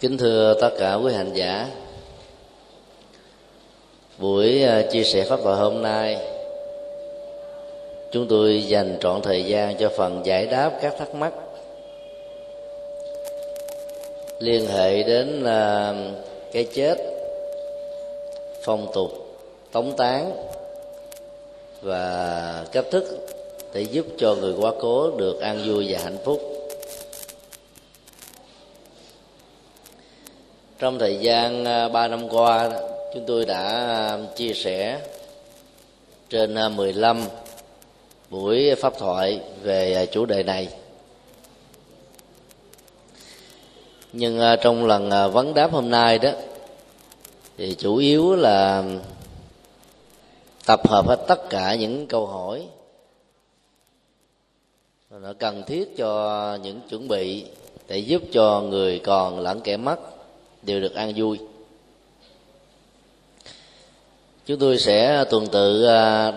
Kính thưa tất cả quý hành giả, buổi chia sẻ pháp thoại hôm nay chúng tôi dành trọn thời gian cho phần giải đáp các thắc mắc liên hệ đến cái chết, phong tục, tống táng và cách thức để giúp cho người quá cố được an vui và hạnh phúc. Trong thời gian 3 năm qua, chúng tôi đã chia sẻ trên 15 buổi pháp thoại về chủ đề này. Nhưng trong lần vấn đáp hôm nay đó, thì chủ yếu là tập hợp hết tất cả những câu hỏi nó cần thiết cho những chuẩn bị để giúp cho người còn lẫn kẻ mất đều được an vui. Chúng tôi sẽ tuần tự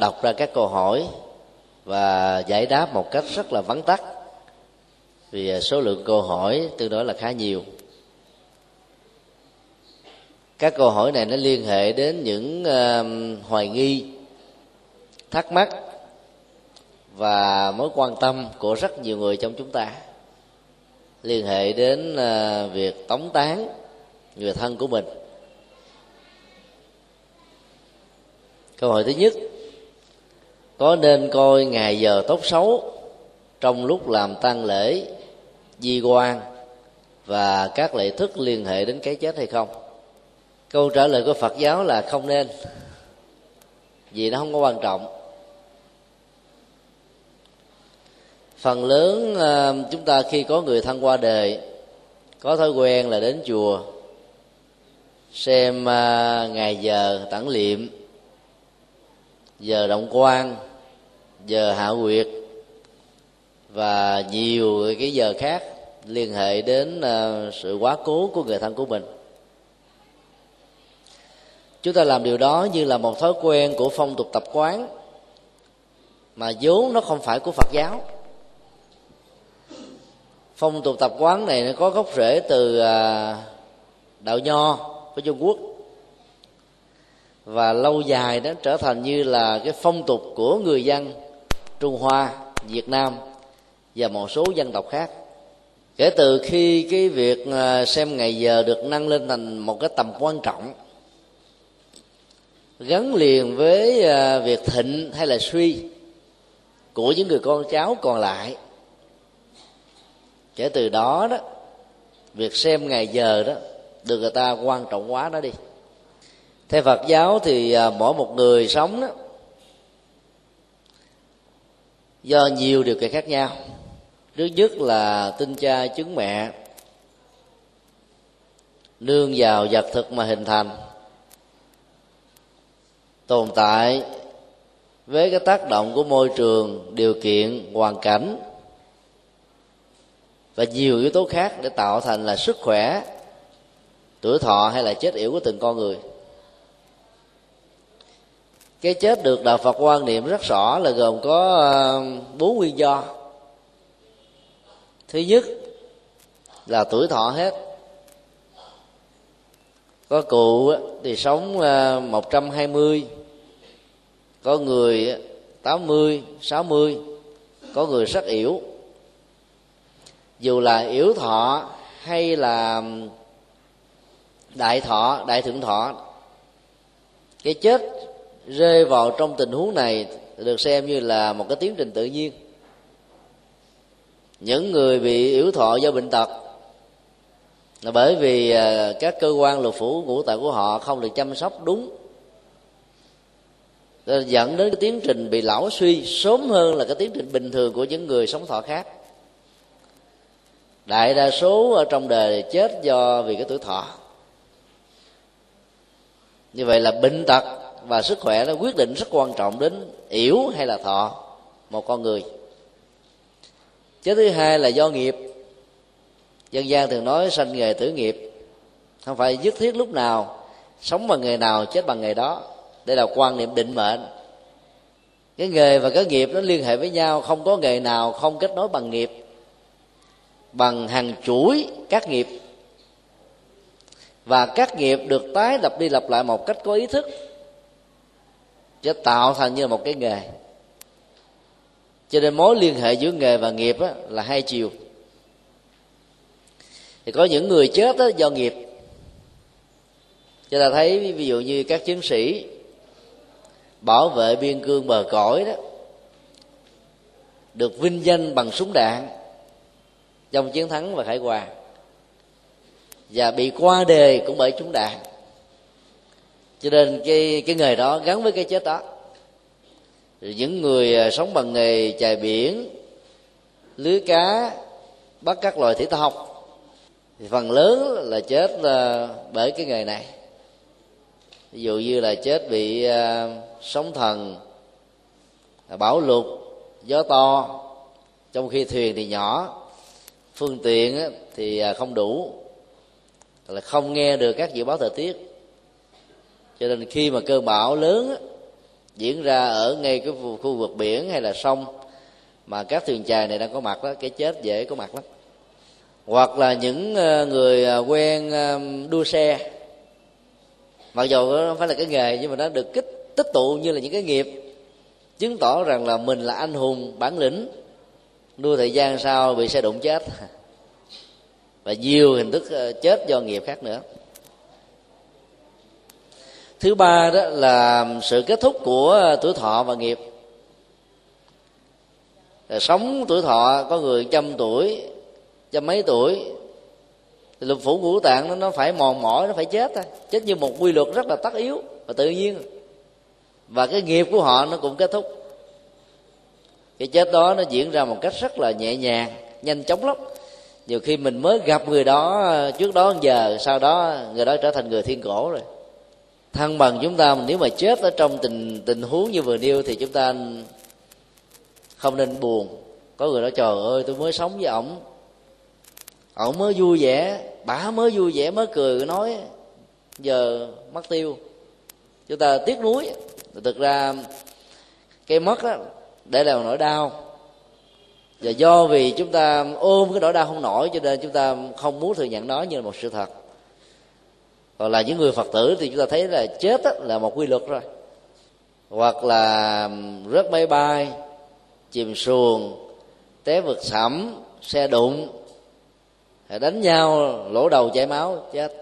đọc ra các câu hỏi và giải đáp một cách rất là vắn tắt, vì số lượng câu hỏi tương đối là khá nhiều. Các câu hỏi này nó liên hệ đến những hoài nghi, thắc mắc và mối quan tâm của rất nhiều người trong chúng ta, liên hệ đến việc tống táng người thân của mình. Câu hỏi thứ nhất: có nên coi ngày giờ tốt xấu trong lúc làm tang lễ, di quan và các lễ thức liên hệ đến cái chết hay không? Câu trả lời của Phật giáo là không nên, vì nó không có quan trọng. Phần lớn chúng ta khi có người thân qua đời có thói quen là đến chùa xem ngày giờ tản liệm, giờ động quan, giờ hạ huyệt và nhiều cái giờ khác liên hệ đến sự quá cố của người thân của mình. Chúng ta làm điều đó như là một thói quen của phong tục tập quán mà vốn nó không phải của Phật giáo. Phong tục tập quán này nó có gốc rễ từ đạo Nho của Trung Quốc, và lâu dài nó trở thành như là cái phong tục của người dân Trung Hoa, Việt Nam và một số dân tộc khác. Kể từ khi cái việc xem ngày giờ được nâng lên thành một cái tầm quan trọng gắn liền với việc thịnh hay là suy của những người con cháu còn lại, kể từ đó đó, việc xem ngày giờ đó được người ta quan trọng quá nó đi. Theo Phật giáo thì mỗi một người sống đó, do nhiều điều kiện khác nhau, trước nhất là tinh cha trứng mẹ, nương vào vật thực mà hình thành, tồn tại với cái tác động của môi trường, điều kiện, hoàn cảnh và nhiều yếu tố khác để tạo thành là sức khỏe, tuổi thọ hay là chết yểu của từng con người. Cái chết được đạo Phật quan niệm rất rõ là gồm có 4 nguyên do. Thứ nhất là tuổi thọ hết. Có cụ thì sống 120, có người 80, 60, có người rất yểu. Dù là yểu thọ hay là đại thọ, đại thượng thọ, cái chết rơi vào trong tình huống này được xem như là một cái tiến trình tự nhiên. Những người bị yểu thọ do bệnh tật là bởi vì các cơ quan lục phủ ngũ tạng của họ không được chăm sóc đúng, dẫn đến cái tiến trình bị lão suy sớm hơn là cái tiến trình bình thường của những người sống thọ khác. Đại đa số ở trong đời chết do vì cái tuổi thọ. Như vậy là bệnh tật và sức khỏe nó quyết định rất quan trọng đến yểu hay là thọ một con người. Chết thứ hai là do nghiệp. Dân gian thường nói sanh nghề tử nghiệp, không phải nhất thiết lúc nào sống bằng nghề nào chết bằng nghề đó. Đây là quan niệm định mệnh. Cái nghề và cái nghiệp nó liên hệ với nhau, không có nghề nào không kết nối bằng nghiệp, bằng hàng chuỗi các nghiệp. và các nghiệp được tái lập đi lập lại một cách có ý thức sẽ tạo thành như một cái nghề. Cho nên mối liên hệ giữa nghề và nghiệp là hai chiều. Thì có những người chết do nghiệp. Chúng ta thấy ví dụ như các chiến sĩ bảo vệ biên cương bờ cõi đó được vinh danh bằng súng đạn trong chiến thắng và khải hoàn, và bị qua đề cũng bởi súng đạn. Cho nên cái nghề đó gắn với cái chết đó. Rồi những người sống bằng nghề chài biển, lưới cá, bắt các loài thủy tộc thì phần lớn là chết bởi cái nghề này. Ví dụ như là chết bị sóng thần, bão lụt, gió to, trong khi thuyền thì nhỏ, phương tiện thì không đủ, là không nghe được các dự báo thời tiết. Cho nên khi mà cơn bão lớn diễn ra ở ngay cái khu vực biển hay là sông mà các thuyền chài này đang có mặt đó, cái chết dễ có mặt lắm. Hoặc là những người quen đua xe, mặc dù không phải là cái nghề nhưng mà nó được tích tụ như là những cái nghiệp, chứng tỏ rằng là mình là anh hùng bản lĩnh, đua thời gian sau bị xe đụng chết. Và nhiều hình thức chết do nghiệp khác nữa. Thứ ba đó là sự kết thúc của tuổi thọ và nghiệp. Sống tuổi thọ có người 100 tuổi, 100 mấy tuổi, lục phủ ngũ tạng nó phải mòn mỏi, nó phải chết thôi. Chết như một quy luật rất là tất yếu và tự nhiên. Và cái nghiệp của họ nó cũng kết thúc. Cái chết đó nó diễn ra một cách rất là nhẹ nhàng, nhanh chóng lắm. Nhiều khi mình mới gặp người đó trước đó 1 giờ, sau đó người đó trở thành người thiên cổ rồi. Thăng bằng chúng ta nếu mà chết ở trong tình huống như vừa nêu thì chúng ta không nên buồn. Có người nói trời ơi tôi mới sống với ổng, ổng mới vui vẻ, bả mới vui vẻ, mới cười nói, giờ mất tiêu. Chúng ta tiếc nuối. Thực ra cái mất đó để làm nỗi đau, và do vì chúng ta ôm cái nỗi đau không nổi cho nên chúng ta không muốn thừa nhận nó như là một sự thật. Còn là những người Phật tử thì chúng ta thấy là chết là một quy luật rồi. Hoặc là rớt máy bay, chìm xuồng, té vực sẫm, xe đụng, đánh nhau, lỗ đầu chảy máu, chết.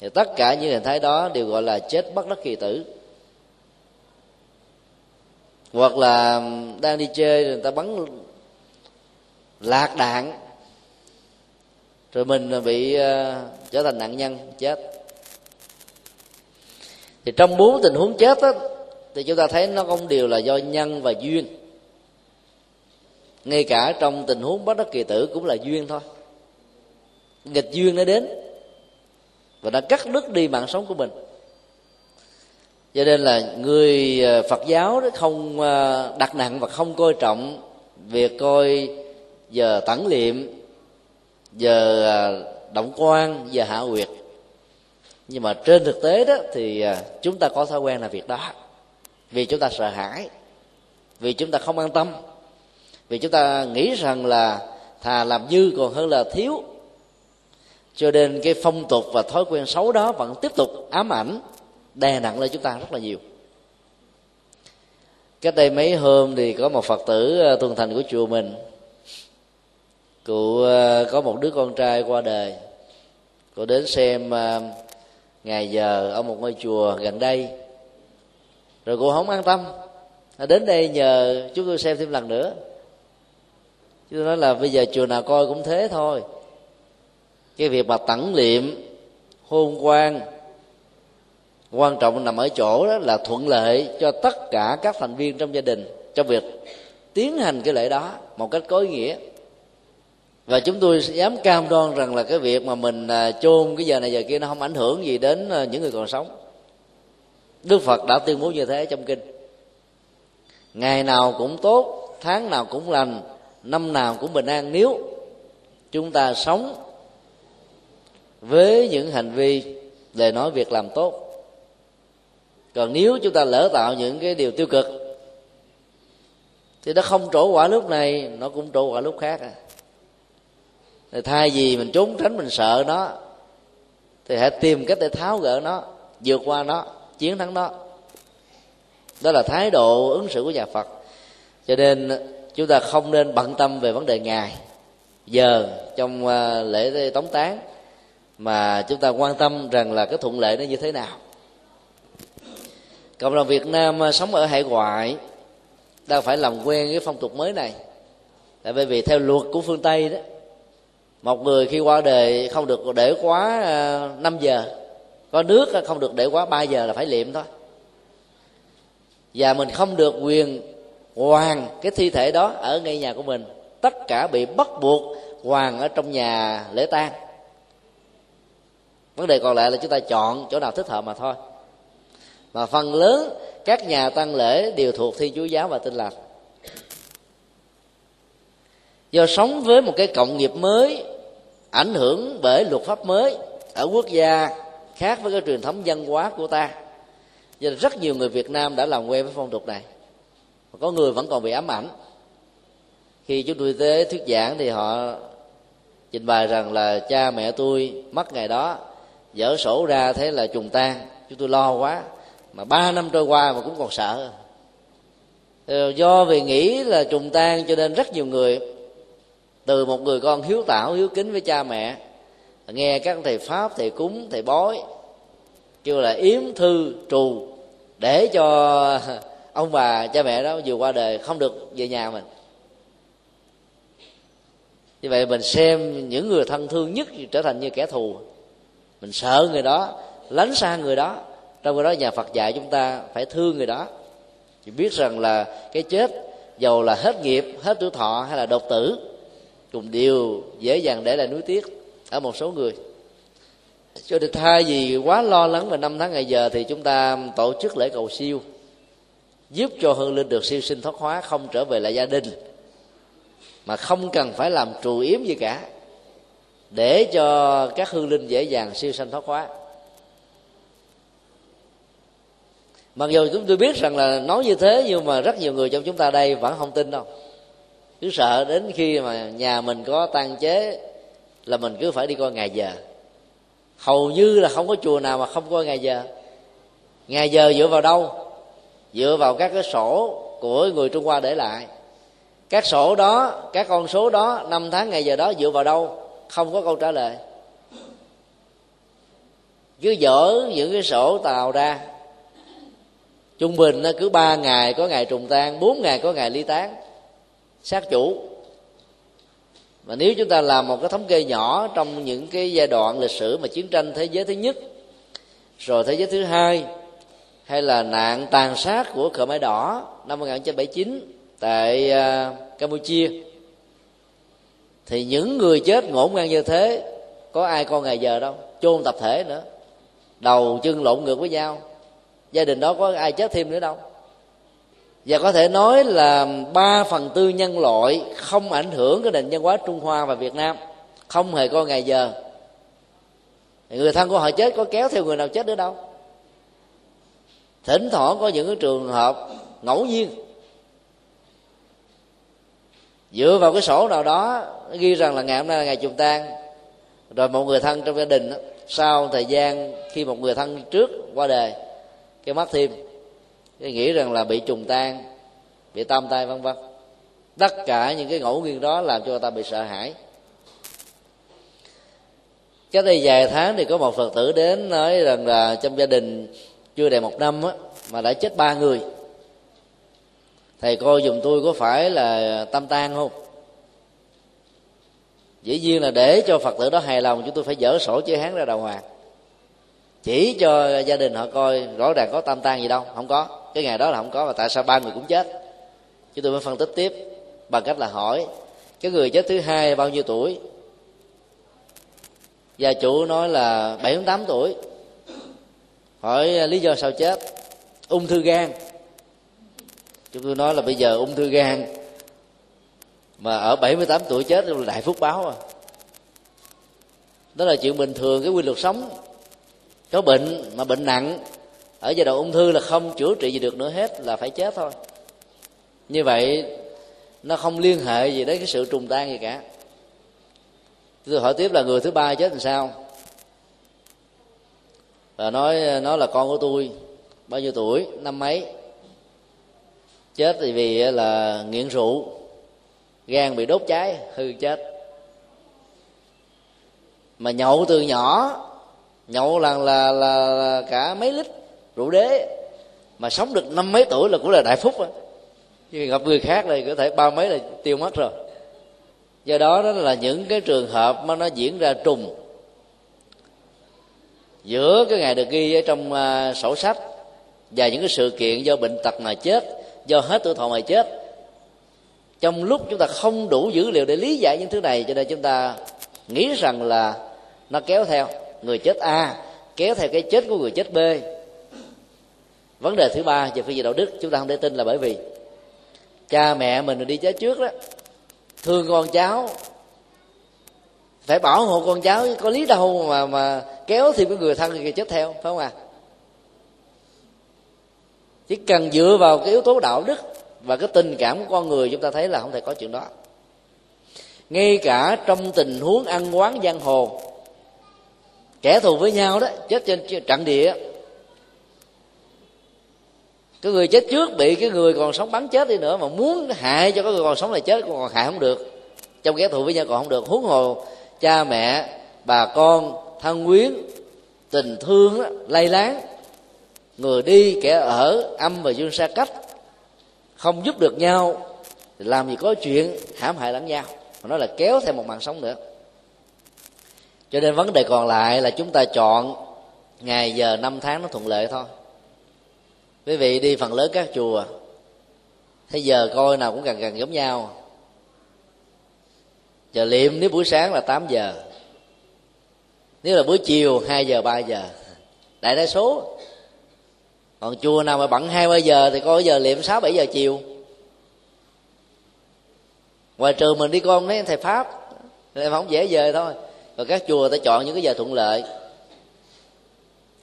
Thì tất cả những hình thái đó đều gọi là chết bất đắc kỳ tử. Hoặc là đang đi chơi người ta bắn lạc đạn, rồi mình bị trở thành nạn nhân, chết. Thì trong 4 tình huống chết đó, thì chúng ta thấy nó không đều là do nhân và duyên. Ngay cả trong tình huống bất đắc kỳ tử cũng là duyên thôi. Nghịch duyên nó đến và đã cắt đứt đi mạng sống của mình. Cho nên là người Phật giáo đó không đặt nặng và không coi trọng việc coi giờ tẩn liệm, giờ động quan, giờ hạ huyệt. Nhưng mà trên thực tế đó thì chúng ta có thói quen là việc đó. Vì chúng ta sợ hãi, vì chúng ta không an tâm, vì chúng ta nghĩ rằng là thà làm dư còn hơn là thiếu. Cho nên cái phong tục và thói quen xấu đó vẫn tiếp tục ám ảnh, đè nặng lên chúng ta rất là nhiều. Cách đây mấy hôm thì có một Phật tử tuần thành của chùa mình, cụ có một đứa con trai qua đời. Cụ đến xem ngày giờ ở một ngôi chùa gần đây, rồi cụ không an tâm, đến đây nhờ chúng tôi xem thêm lần nữa. Chúng tôi nói là bây giờ chùa nào coi cũng thế thôi. Cái việc mà tẩn liệm, hôn quan, quan trọng nằm ở chỗ đó là thuận lợi cho tất cả các thành viên trong gia đình trong việc tiến hành cái lễ đó một cách có ý nghĩa. Và chúng tôi dám cam đoan rằng là cái việc mà mình chôn cái giờ này giờ kia nó không ảnh hưởng gì đến những người còn sống. Đức Phật đã tuyên bố như thế trong kinh. Ngày nào cũng tốt, tháng nào cũng lành, năm nào cũng bình an nếu chúng ta sống với những hành vi, lời nói, việc làm tốt. Còn nếu chúng ta lỡ tạo những cái điều tiêu cực thì nó không trổ quả lúc này, nó cũng trổ quả lúc khác. Thay vì mình trốn tránh, mình sợ nó, thì hãy tìm cách để tháo gỡ nó, vượt qua nó, chiến thắng nó. Đó là thái độ ứng xử của nhà Phật. Cho nên chúng ta không nên bận tâm về vấn đề ngày giờ trong lễ tống táng, mà chúng ta quan tâm rằng là cái thuận lợi nó như thế nào. Cộng đồng Việt Nam sống ở hải ngoại đang phải làm quen với phong tục mới này, tại bởi vì theo luật của phương Tây đó, một người khi qua đời không được để quá 5 giờ, có nước không được để quá 3 giờ là phải liệm thôi, và mình không được quyền quàng cái thi thể đó ở ngay nhà của mình, tất cả bị bắt buộc quàng ở trong nhà lễ tang. Vấn đề còn lại là chúng ta chọn chỗ nào thích hợp mà thôi. Mà phần lớn các nhà tang lễ đều thuộc Thiên Chúa giáo và Tin lành. Do sống với một cái cộng nghiệp mới, ảnh hưởng bởi luật pháp mới ở quốc gia khác với cái truyền thống văn hóa của ta, cho nên rất nhiều người Việt Nam đã làm quen với phong tục này. Có người vẫn còn bị ám ảnh. Khi chúng tôi tới thuyết giảng thì họ trình bày rằng là cha mẹ tôi mất ngày đó, dở sổ ra thế là trùng tang, chúng tôi lo quá, mà 3 năm trôi qua mà cũng còn sợ. Do vì nghĩ là trùng tang cho nên rất nhiều người, từ một người con hiếu thảo hiếu kính với cha mẹ, nghe các thầy pháp, thầy cúng, thầy bói kêu là yếm thư trù để cho ông bà cha mẹ đó vừa qua đời không được về nhà mình. Như vậy mình xem những người thân thương nhất trở thành như kẻ thù, mình sợ người đó, lánh xa người đó. Trong cái đó nhà Phật dạy chúng ta phải thương người đó, chỉ biết rằng là cái chết dầu là hết nghiệp, hết tuổi thọ hay là đột tử cùng điều dễ dàng để lại nuối tiếc ở một số người. Cho nên thay vì quá lo lắng về năm tháng ngày giờ thì chúng ta tổ chức lễ cầu siêu, giúp cho hương linh được siêu sinh thoát hóa, không trở về lại gia đình, mà không cần phải làm trù yếm gì cả, để cho các hương linh dễ dàng siêu sanh thoát hóa. Mặc dù chúng tôi biết rằng là nói như thế, nhưng mà rất nhiều người trong chúng ta đây vẫn không tin đâu, cứ sợ đến khi mà nhà mình có tang chế là mình cứ phải đi coi ngày giờ. Hầu như là không có chùa nào mà không coi ngày giờ. Ngày giờ dựa vào đâu? Dựa vào các cái sổ của người Trung Hoa để lại. Các sổ đó, các con số đó, năm tháng ngày giờ đó dựa vào đâu? Không có câu trả lời. Cứ dỡ những cái sổ tàu ra, trung bình nó cứ 3 ngày có ngày trùng tang, 4 ngày có ngày ly tán sát chủ. Mà nếu chúng ta làm một cái thống kê nhỏ trong những cái giai đoạn lịch sử mà chiến tranh thế giới thứ nhất, rồi thế giới thứ hai, hay là nạn tàn sát của Khmer Đỏ năm 1979 tại Campuchia, thì những người chết ngổn ngang như thế có ai coi ngày giờ đâu, chôn tập thể nữa, đầu chân lộn ngược với nhau, gia đình đó có ai chết thêm nữa đâu. Và có thể nói là 3/4 nhân loại không ảnh hưởng cái nền văn hóa Trung Hoa và Việt Nam, không hề coi ngày giờ. Người thân của họ chết có kéo theo người nào chết nữa đâu. Thỉnh thoảng có những cái trường hợp ngẫu nhiên, dựa vào cái sổ nào đó ghi rằng là ngày hôm nay là ngày trùng tang, rồi một người thân trong gia đình sau thời gian khi một người thân trước qua đời cái mất thêm, cái nghĩ rằng là bị trùng tang, bị tam tai vân vân. Tất cả những cái ngẫu nhiên đó làm cho người ta bị sợ hãi. Cách đây vài tháng thì có một Phật tử đến nói rằng là trong gia đình chưa đầy 1 năm á, mà đã chết 3 người. Thầy coi dùm tôi có phải là tam tang không? Dĩ nhiên là để cho Phật tử đó hài lòng, chúng tôi phải dỡ sổ chữ Hán ra đàng hoàng, chỉ cho gia đình họ coi rõ ràng có tam tang gì đâu, không có. Cái ngày đó là không có, mà tại sao 3 người cũng chết? Chúng tôi mới phân tích tiếp bằng cách là hỏi cái người chết thứ hai bao nhiêu tuổi. Gia chủ nói là 78 tuổi. Hỏi lý do sao chết? Ung thư gan. Chúng tôi nói là bây giờ ung thư gan mà ở 78 tuổi chết là đại phúc báo à. Đó là chuyện bình thường, cái quy luật sống. Có bệnh mà bệnh nặng ở giai đoạn ung thư là không chữa trị gì được nữa hết, là phải chết thôi. Như vậy nó không liên hệ gì đến cái sự trùng tang gì cả. Tôi hỏi tiếp là người thứ ba chết làm sao? và nói nó là con của tôi, bao nhiêu tuổi, năm mấy, chết thì vì là nghiện rượu, gan bị đốt cháy hư chết. Mà nhậu từ nhỏ, nhậu lần là cả mấy lít rượu đế, mà sống được năm mấy tuổi là cũng là đại phúc đó. Chứ gặp người khác này có thể ba mấy là tiêu mất rồi. Do đó đó là những cái trường hợp mà nó diễn ra trùng giữa cái ngày được ghi ở trong sổ sách và những cái sự kiện do bệnh tật mà chết, do hết tuổi thọ mà chết. Trong lúc chúng ta không đủ dữ liệu để lý giải những thứ này, cho nên chúng ta nghĩ rằng là nó kéo theo người chết A, kéo theo cái chết của người chết B. Vấn đề thứ ba về phương diện đạo đức chúng ta không thể tin là bởi vì cha mẹ mình đi chết trước đó, thương con cháu, phải bảo hộ con cháu, có lý đâu mà kéo thì cái người thân người chết theo, phải không ạ? Chỉ cần dựa vào cái yếu tố đạo đức và cái tình cảm của con người, chúng ta thấy là không thể có chuyện đó. Ngay cả trong tình huống ăn oán giang hồ, kẻ thù với nhau đó, chết trên trận địa, cái người chết trước bị cái người còn sống bắn chết đi nữa, mà muốn hại cho cái người còn sống này chết còn hại không được, trong kẻ thù với nhau còn không được, huống hồ cha mẹ, bà con, thân quyến, tình thương đó, lây láng, người đi kẻ ở, âm và dương xa cách, không giúp được nhau, làm gì có chuyện hãm hại lẫn nhau, mà nó là kéo theo một mạng sống nữa. Cho nên vấn đề còn lại là chúng ta chọn ngày giờ năm tháng nó thuận lợi thôi. Quý vị đi phần lớn các chùa thế giờ coi nào cũng gần giống nhau. Giờ liệm nếu buổi sáng là 8 giờ, nếu là buổi chiều 2 giờ 3 giờ, đại đa số. Còn chùa nào mà bận 2-3 giờ thì coi giờ liệm 6-7 giờ chiều. Ngoài trừ mình đi con mấy thầy Pháp em không dễ về thôi. Và các chùa ta chọn những cái giờ thuận lợi,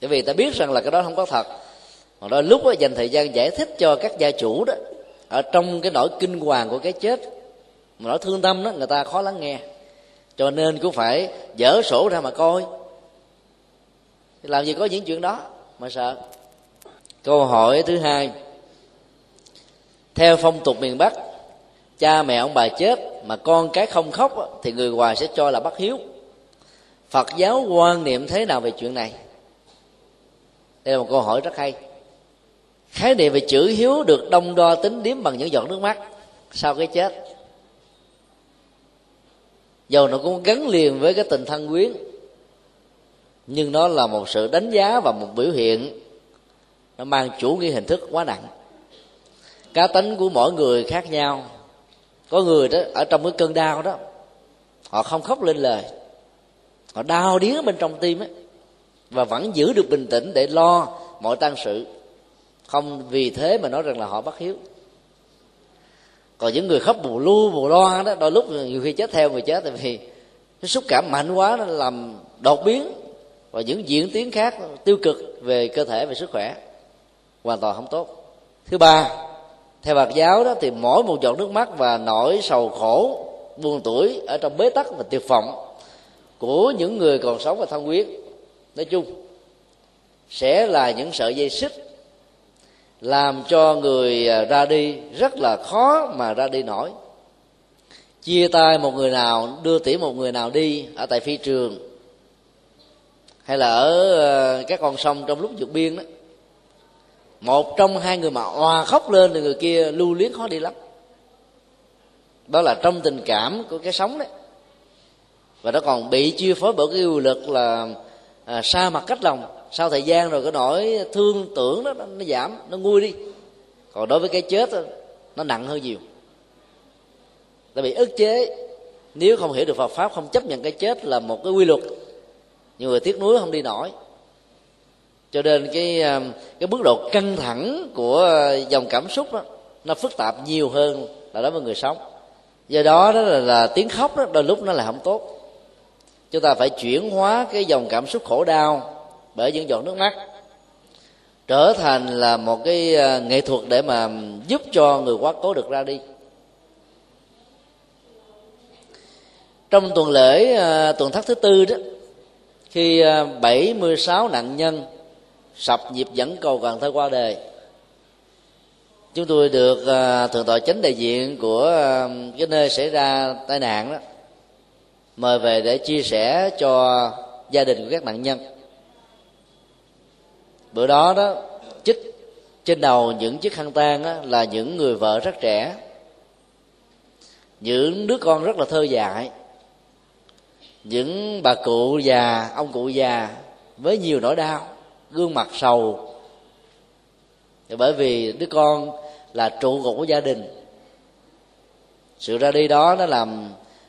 bởi vì ta biết rằng là cái đó không có thật. Còn đôi lúc đó, dành thời gian giải thích cho các gia chủ đó, ở trong cái nỗi kinh hoàng của cái chết, nỗi thương tâm đó, người ta khó lắng nghe. Cho nên cũng phải dở sổ ra mà coi, làm gì có những chuyện đó mà sợ. Câu hỏi thứ hai: theo phong tục miền Bắc, cha mẹ ông bà chết mà con cái không khóc thì người ngoài sẽ cho là bất hiếu. Phật giáo quan niệm thế nào về chuyện này? Đây là một câu hỏi rất hay. Khái niệm về chữ hiếu được đông đo tính điếm bằng những giọt nước mắt sau cái chết, dầu nó cũng gắn liền với cái tình thân quyến, nhưng nó là một sự đánh giá và một biểu hiện nó mang chủ nghĩa hình thức quá nặng. Cá tính của mỗi người khác nhau, có người đó ở trong cái cơn đau đó họ không khóc lên lời, họ đau điếng bên trong tim ấy, và vẫn giữ được bình tĩnh để lo mọi tang sự, không vì thế mà nói rằng là họ bất hiếu. Còn những người khóc bù lu bù lo đó, đôi lúc nhiều khi chết theo người chết, tại vì cái xúc cảm mạnh quá nó làm đột biến và những diễn tiến khác tiêu cực về cơ thể, về sức khỏe, hoàn toàn không tốt. Thứ ba, theo Phật giáo đó thì mỗi một giọt nước mắt và nỗi sầu khổ buồn tủi ở trong bế tắc và tuyệt vọng của những người còn sống và thân quyến nói chung sẽ là những sợi dây xích làm cho người ra đi rất là khó mà ra đi nổi. Chia tay một người nào, đưa tiễn một người nào đi ở tại phi trường, hay là ở các con sông trong lúc vượt biên đó, một trong hai người mà òa khóc lên thì người kia lưu luyến khó đi lắm. Đó là trong tình cảm của cái sống đấy, và nó còn bị chi phối bởi cái quy luật là xa mặt cách lòng. Sau thời gian rồi cái nỗi thương tưởng đó nó giảm, nó nguôi đi. Còn đối với cái chết đó, nó nặng hơn nhiều, tại bị ức chế. Nếu không hiểu được Phật pháp, không chấp nhận cái chết là một cái quy luật, nhiều người tiếc nuối không đi nổi. Cho nên cái mức độ căng thẳng của dòng cảm xúc đó, nó phức tạp nhiều hơn là đối với người sống. Do đó, đó là tiếng khóc đó đôi lúc nó là không tốt. Chúng ta phải chuyển hóa cái dòng cảm xúc khổ đau bởi những giọt nước mắt trở thành là một cái nghệ thuật để mà giúp cho người quá cố được ra đi. Trong tuần lễ tuần thất thứ tư đó, khi 76 nạn nhân sập nhịp dẫn cầu cần thơ qua đời. Chúng tôi được thượng tọa chánh đại diện của cái nơi xảy ra tai nạn đó mời về để chia sẻ cho gia đình của các nạn nhân. Bữa đó đó chích trên đầu những chiếc khăn tang đó là những người vợ rất trẻ, những đứa con rất là thơ dại, những bà cụ già, ông cụ già với nhiều nỗi đau, gương mặt sầu. Bởi vì đứa con là trụ cột của gia đình, sự ra đi đó nó làm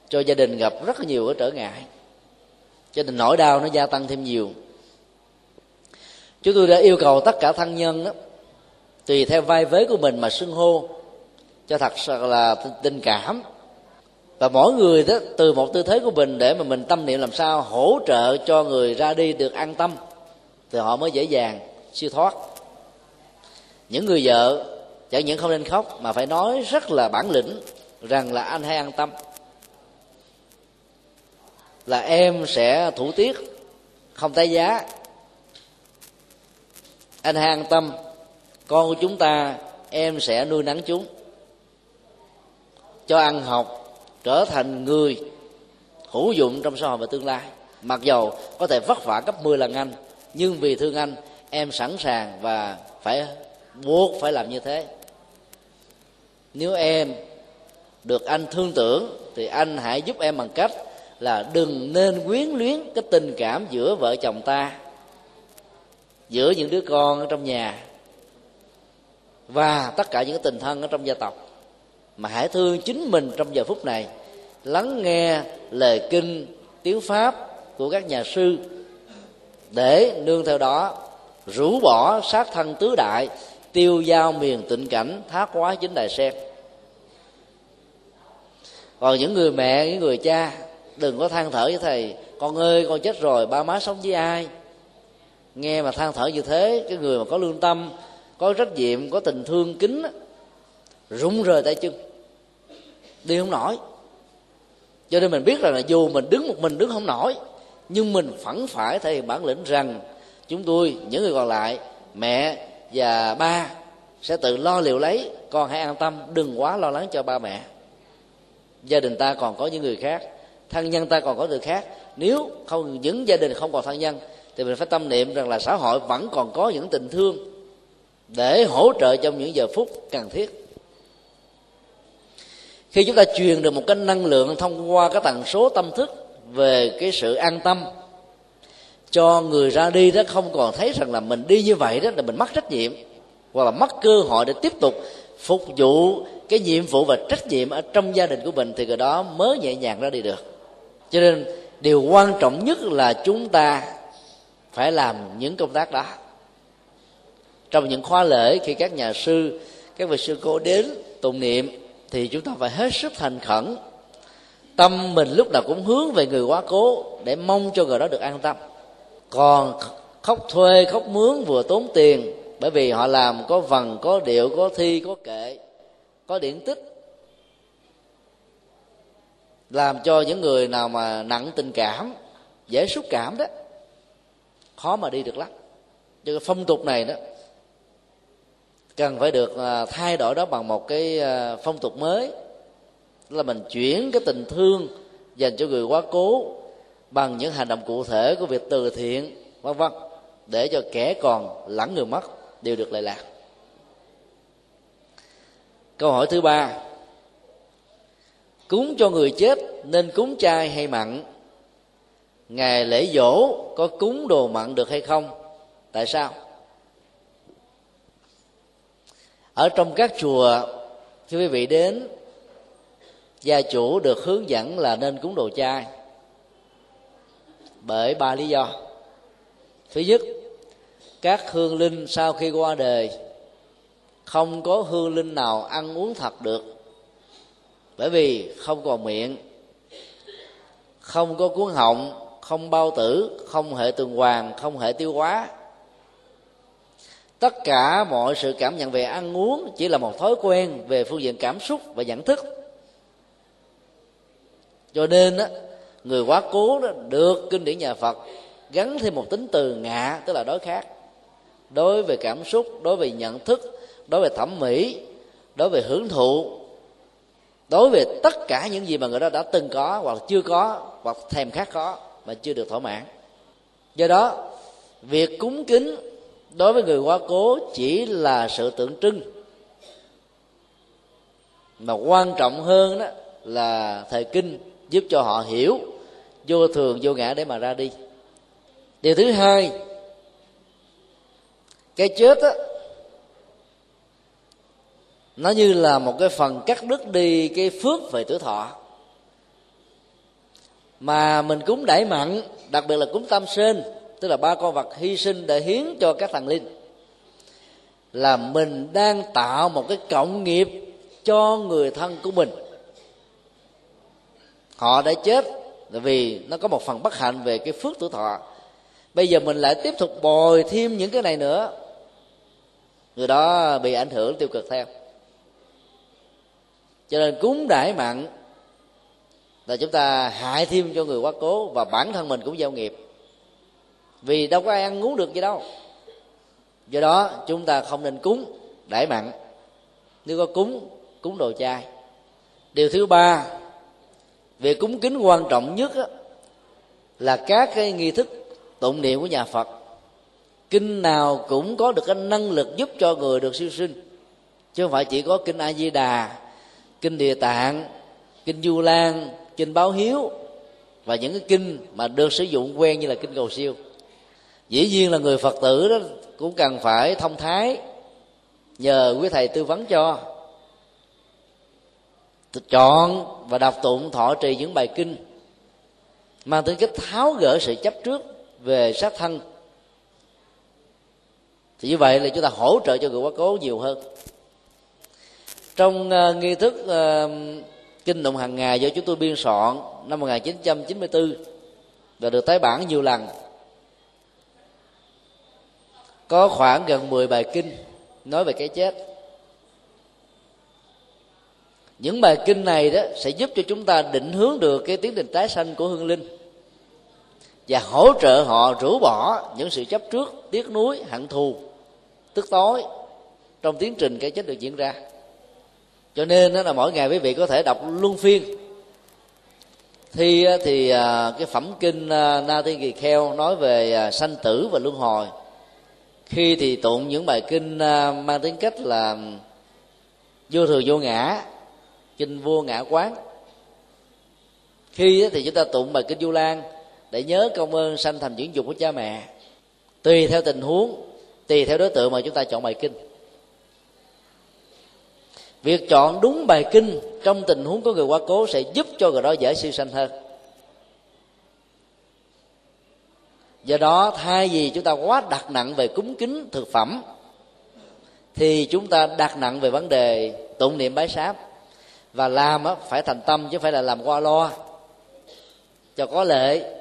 cho gia đình gặp rất nhiều cái trở ngại, cho nên nỗi đau nó gia tăng thêm nhiều. Chúng tôi đã yêu cầu tất cả thân nhân đó, tùy theo vai vế của mình mà xưng hô cho thật sự là tình cảm, và mỗi người đó từ một tư thế của mình để mà mình tâm niệm làm sao hỗ trợ cho người ra đi được an tâm thì họ mới dễ dàng siêu thoát. Những người vợ chẳng những không nên khóc mà phải nói rất là bản lĩnh rằng là anh hãy an tâm, là em sẽ thủ tiết không tái giá, anh hãy an tâm, con của chúng ta em sẽ nuôi nấng chúng, cho ăn học trở thành người hữu dụng trong xã hội và tương lai. Mặc dầu có thể vất vả gấp 10 lần anh, nhưng vì thương anh em sẵn sàng và buộc phải làm như thế. Nếu em được anh thương tưởng thì anh hãy giúp em bằng cách là đừng nên quyến luyến cái tình cảm giữa vợ chồng ta, giữa những đứa con ở trong nhà và tất cả những tình thân ở trong gia tộc, mà hãy thương chính mình trong giờ phút này. Lắng nghe lời kinh tiếng Pháp của các nhà sư để nương theo đó rũ bỏ sát thân tứ đại, tiêu giao miền tịnh cảnh, thác hóa chính đại xem. Còn những người mẹ, những người cha đừng có than thở với thầy: con ơi con chết rồi, ba má sống với ai? Nghe mà than thở như thế, cái người mà có lương tâm, có trách nhiệm, có tình thương kính rụng rời tay chân, đi không nổi. Cho nên mình biết rằng là dù mình đứng một mình đứng không nổi, nhưng mình vẫn phải thể hiện bản lĩnh rằng chúng tôi, những người còn lại, mẹ và ba sẽ tự lo liệu lấy, con hãy an tâm, đừng quá lo lắng cho ba mẹ. Gia đình ta còn có những người khác, thân nhân ta còn có người khác. Nếu không, những gia đình không còn thân nhân thì mình phải tâm niệm rằng là xã hội vẫn còn có những tình thương để hỗ trợ trong những giờ phút cần thiết. Khi chúng ta truyền được một cái năng lượng thông qua cái tần số tâm thức về cái sự an tâm cho người ra đi đó, không còn thấy rằng là mình đi như vậy đó là mình mất trách nhiệm, hoặc là mất cơ hội để tiếp tục phục vụ cái nhiệm vụ và trách nhiệm ở trong gia đình của mình, thì người đó mới nhẹ nhàng ra đi được. Cho nên điều quan trọng nhất là chúng ta phải làm những công tác đó. Trong những khóa lễ, khi các nhà sư, các vị sư cô đến tụng niệm thì chúng ta phải hết sức thành khẩn, tâm mình lúc nào cũng hướng về người quá cố để mong cho người đó được an tâm. Còn khóc thuê khóc mướn vừa tốn tiền, bởi vì họ làm có vần có điệu, có thi có kệ, có điển tích, làm cho những người nào mà nặng tình cảm, dễ xúc cảm đó khó mà đi được lắm. Cho cái phong tục này đó cần phải được thay đổi đó bằng một cái phong tục mới, là mình chuyển cái tình thương dành cho người quá cố bằng những hành động cụ thể của việc từ thiện v.v. để cho kẻ còn lẫn người mất đều được lợi lạc. Câu hỏi thứ ba: cúng cho người chết nên cúng chay hay mặn? Ngày lễ dỗ có cúng đồ mặn được hay không? Tại sao? Ở trong các chùa, khi quý vị đến, gia chủ được hướng dẫn là nên cúng đồ chay bởi ba lý do. Thứ nhất, các hương linh sau khi qua đời không có hương linh nào ăn uống thật được, bởi vì không còn miệng, không có cuống họng, không bao tử, không hệ tuần hoàn, không hệ tiêu hóa. Tất cả mọi sự cảm nhận về ăn uống chỉ là một thói quen về phương diện cảm xúc và nhận thức. Cho nên đó, người quá cố đó được kinh điển nhà Phật gắn thêm một tính từ ngạ, tức là đói khát. đối với cảm xúc, đối với nhận thức, đối với thẩm mỹ, đối với hưởng thụ, đối với tất cả những gì mà người đó đã từng có hoặc chưa có hoặc thèm khát có mà chưa được thỏa mãn. Do đó, việc cúng kính đối với người quá cố chỉ là sự tượng trưng, mà quan trọng hơn đó là thời kinh giúp cho họ hiểu vô thường vô ngã để mà ra đi. Điều thứ hai, cái chết đó, nó như là một cái phần cắt đứt đi cái phước về tuổi thọ. Mà mình cúng đãi mặn, đặc biệt là cúng tam sên, tức là ba con vật hy sinh để hiến cho các thần linh, là mình đang tạo một cái cộng nghiệp cho người thân của mình. Họ đã chết là vì nó có một phần bất hạnh về cái phước tuổi thọ. Bây giờ mình lại tiếp tục bồi thêm những cái này nữa, người đó bị ảnh hưởng tiêu cực theo. Cho nên cúng đãi mặn là chúng ta hại thêm cho người quá cố, và bản thân mình cũng giao nghiệp, vì đâu có ai ăn uống được gì đâu. Do đó chúng ta không nên cúng đãi mặn, nếu có cúng, cúng đồ chay. Điều thứ ba, việc cúng kính quan trọng nhất là các cái nghi thức tụng niệm của nhà Phật. Kinh nào cũng có được cái năng lực giúp cho người được siêu sinh, chứ không phải chỉ có kinh A Di Đà, kinh Địa Tạng, kinh Du Lan, kinh Báo Hiếu, và những cái kinh mà được sử dụng quen như là kinh Cầu Siêu. Dĩ nhiên là người Phật tử đó cũng cần phải thông thái, nhờ quý thầy tư vấn cho chọn và đọc tụng thọ trì những bài kinh mang tính cách tháo gỡ sự chấp trước về sát thân. Thì như vậy là chúng ta hỗ trợ cho người quá cố nhiều hơn. Trong nghi thức kinh tụng hàng ngày do chúng tôi biên soạn năm 1994 và được tái bản nhiều lần, có khoảng gần 10 bài kinh nói về cái chết. Những bài kinh này đó sẽ giúp cho chúng ta định hướng được cái tiến trình tái sanh của hương linh, và hỗ trợ họ rũ bỏ những sự chấp trước, tiếc nuối, hận thù, tức tối trong tiến trình cái chết được diễn ra. Cho nên đó là mỗi ngày quý vị có thể đọc luân phiên. Thì cái phẩm kinh Na Tiên Kỳ Kheo nói về sanh tử và luân hồi, khi thì tụng những bài kinh mang tính cách là vô thường vô ngã, kinh Vô Ngã Quán. Khi thì chúng ta tụng bài kinh Du Lan để nhớ công ơn sanh thành dưỡng dục của cha mẹ. Tùy theo tình huống, tùy theo đối tượng mà chúng ta chọn bài kinh. Việc chọn đúng bài kinh trong tình huống có người quá cố sẽ giúp cho người đó dễ siêu sanh hơn. Do đó, thay vì chúng ta quá đặt nặng về cúng kính thực phẩm, thì chúng ta đặt nặng về vấn đề tụng niệm bái sáp, và làm phải thành tâm chứ phải là làm qua loa cho có lệ.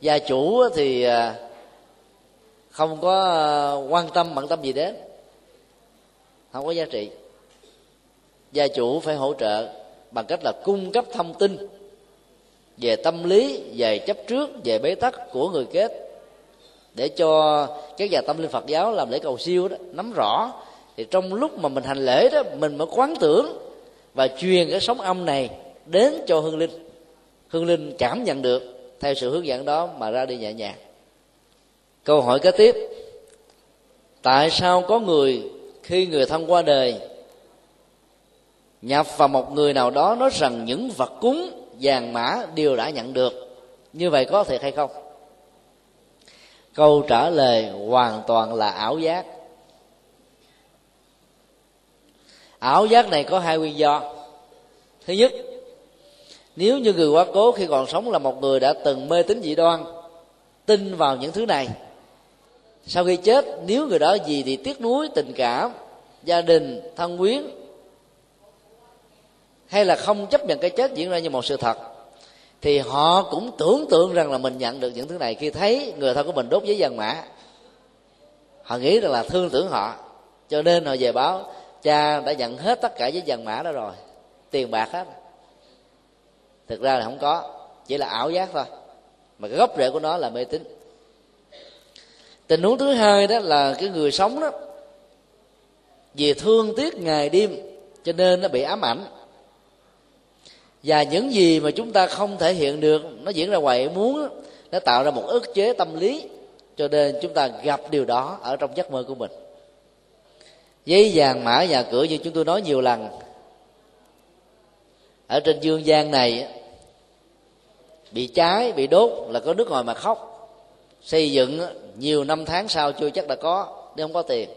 Gia chủ thì không có quan tâm bận tâm gì đến, không có giá trị. Gia chủ phải hỗ trợ bằng cách là cung cấp thông tin về tâm lý, về chấp trước, về bế tắc của người chết, để cho các nhà tâm linh Phật giáo làm lễ cầu siêu đó nắm rõ. Thì trong lúc mà mình hành lễ đó, mình mới quán tưởng và truyền cái sóng âm này đến cho hương linh. Hương linh cảm nhận được, theo sự hướng dẫn đó mà ra đi nhẹ nhàng. Câu hỏi kế tiếp, tại sao có người khi người thân qua đời nhập vào một người nào đó nói rằng những vật cúng vàng mã đều đã nhận được? Như vậy có thiệt hay không? Câu trả lời hoàn toàn là ảo giác. Ảo giác này có hai nguyên do. Thứ nhất, nếu như người quá cố khi còn sống là một người đã từng mê tín dị đoan, tin vào những thứ này, sau khi chết nếu người đó gì thì tiếc nuối tình cảm, gia đình, thân quyến, hay là không chấp nhận cái chết diễn ra như một sự thật, thì họ cũng tưởng tượng rằng là mình nhận được những thứ này. Khi thấy người thân của mình đốt giấy vàng mã, họ nghĩ rằng là thương tưởng họ, cho nên họ về báo cha đã nhận hết tất cả giấy vàng mã đó rồi, tiền bạc hết. Thực ra là không có, chỉ là ảo giác thôi, mà cái gốc rễ của nó là mê tín. Tình huống thứ hai đó là cái người sống đó vì thương tiếc ngày đêm cho nên nó bị ám ảnh, và những gì mà chúng ta không thể hiện được nó diễn ra ngoài ý muốn đó, nó tạo ra một ức chế tâm lý, cho nên chúng ta gặp điều đó ở trong giấc mơ của mình. Giấy vàng mã nhà cửa như chúng tôi nói nhiều lần, ở trên dương gian này bị cháy bị đốt là có nước ngồi mà khóc, xây dựng nhiều năm tháng sau chưa chắc đã có nếu không có tiền.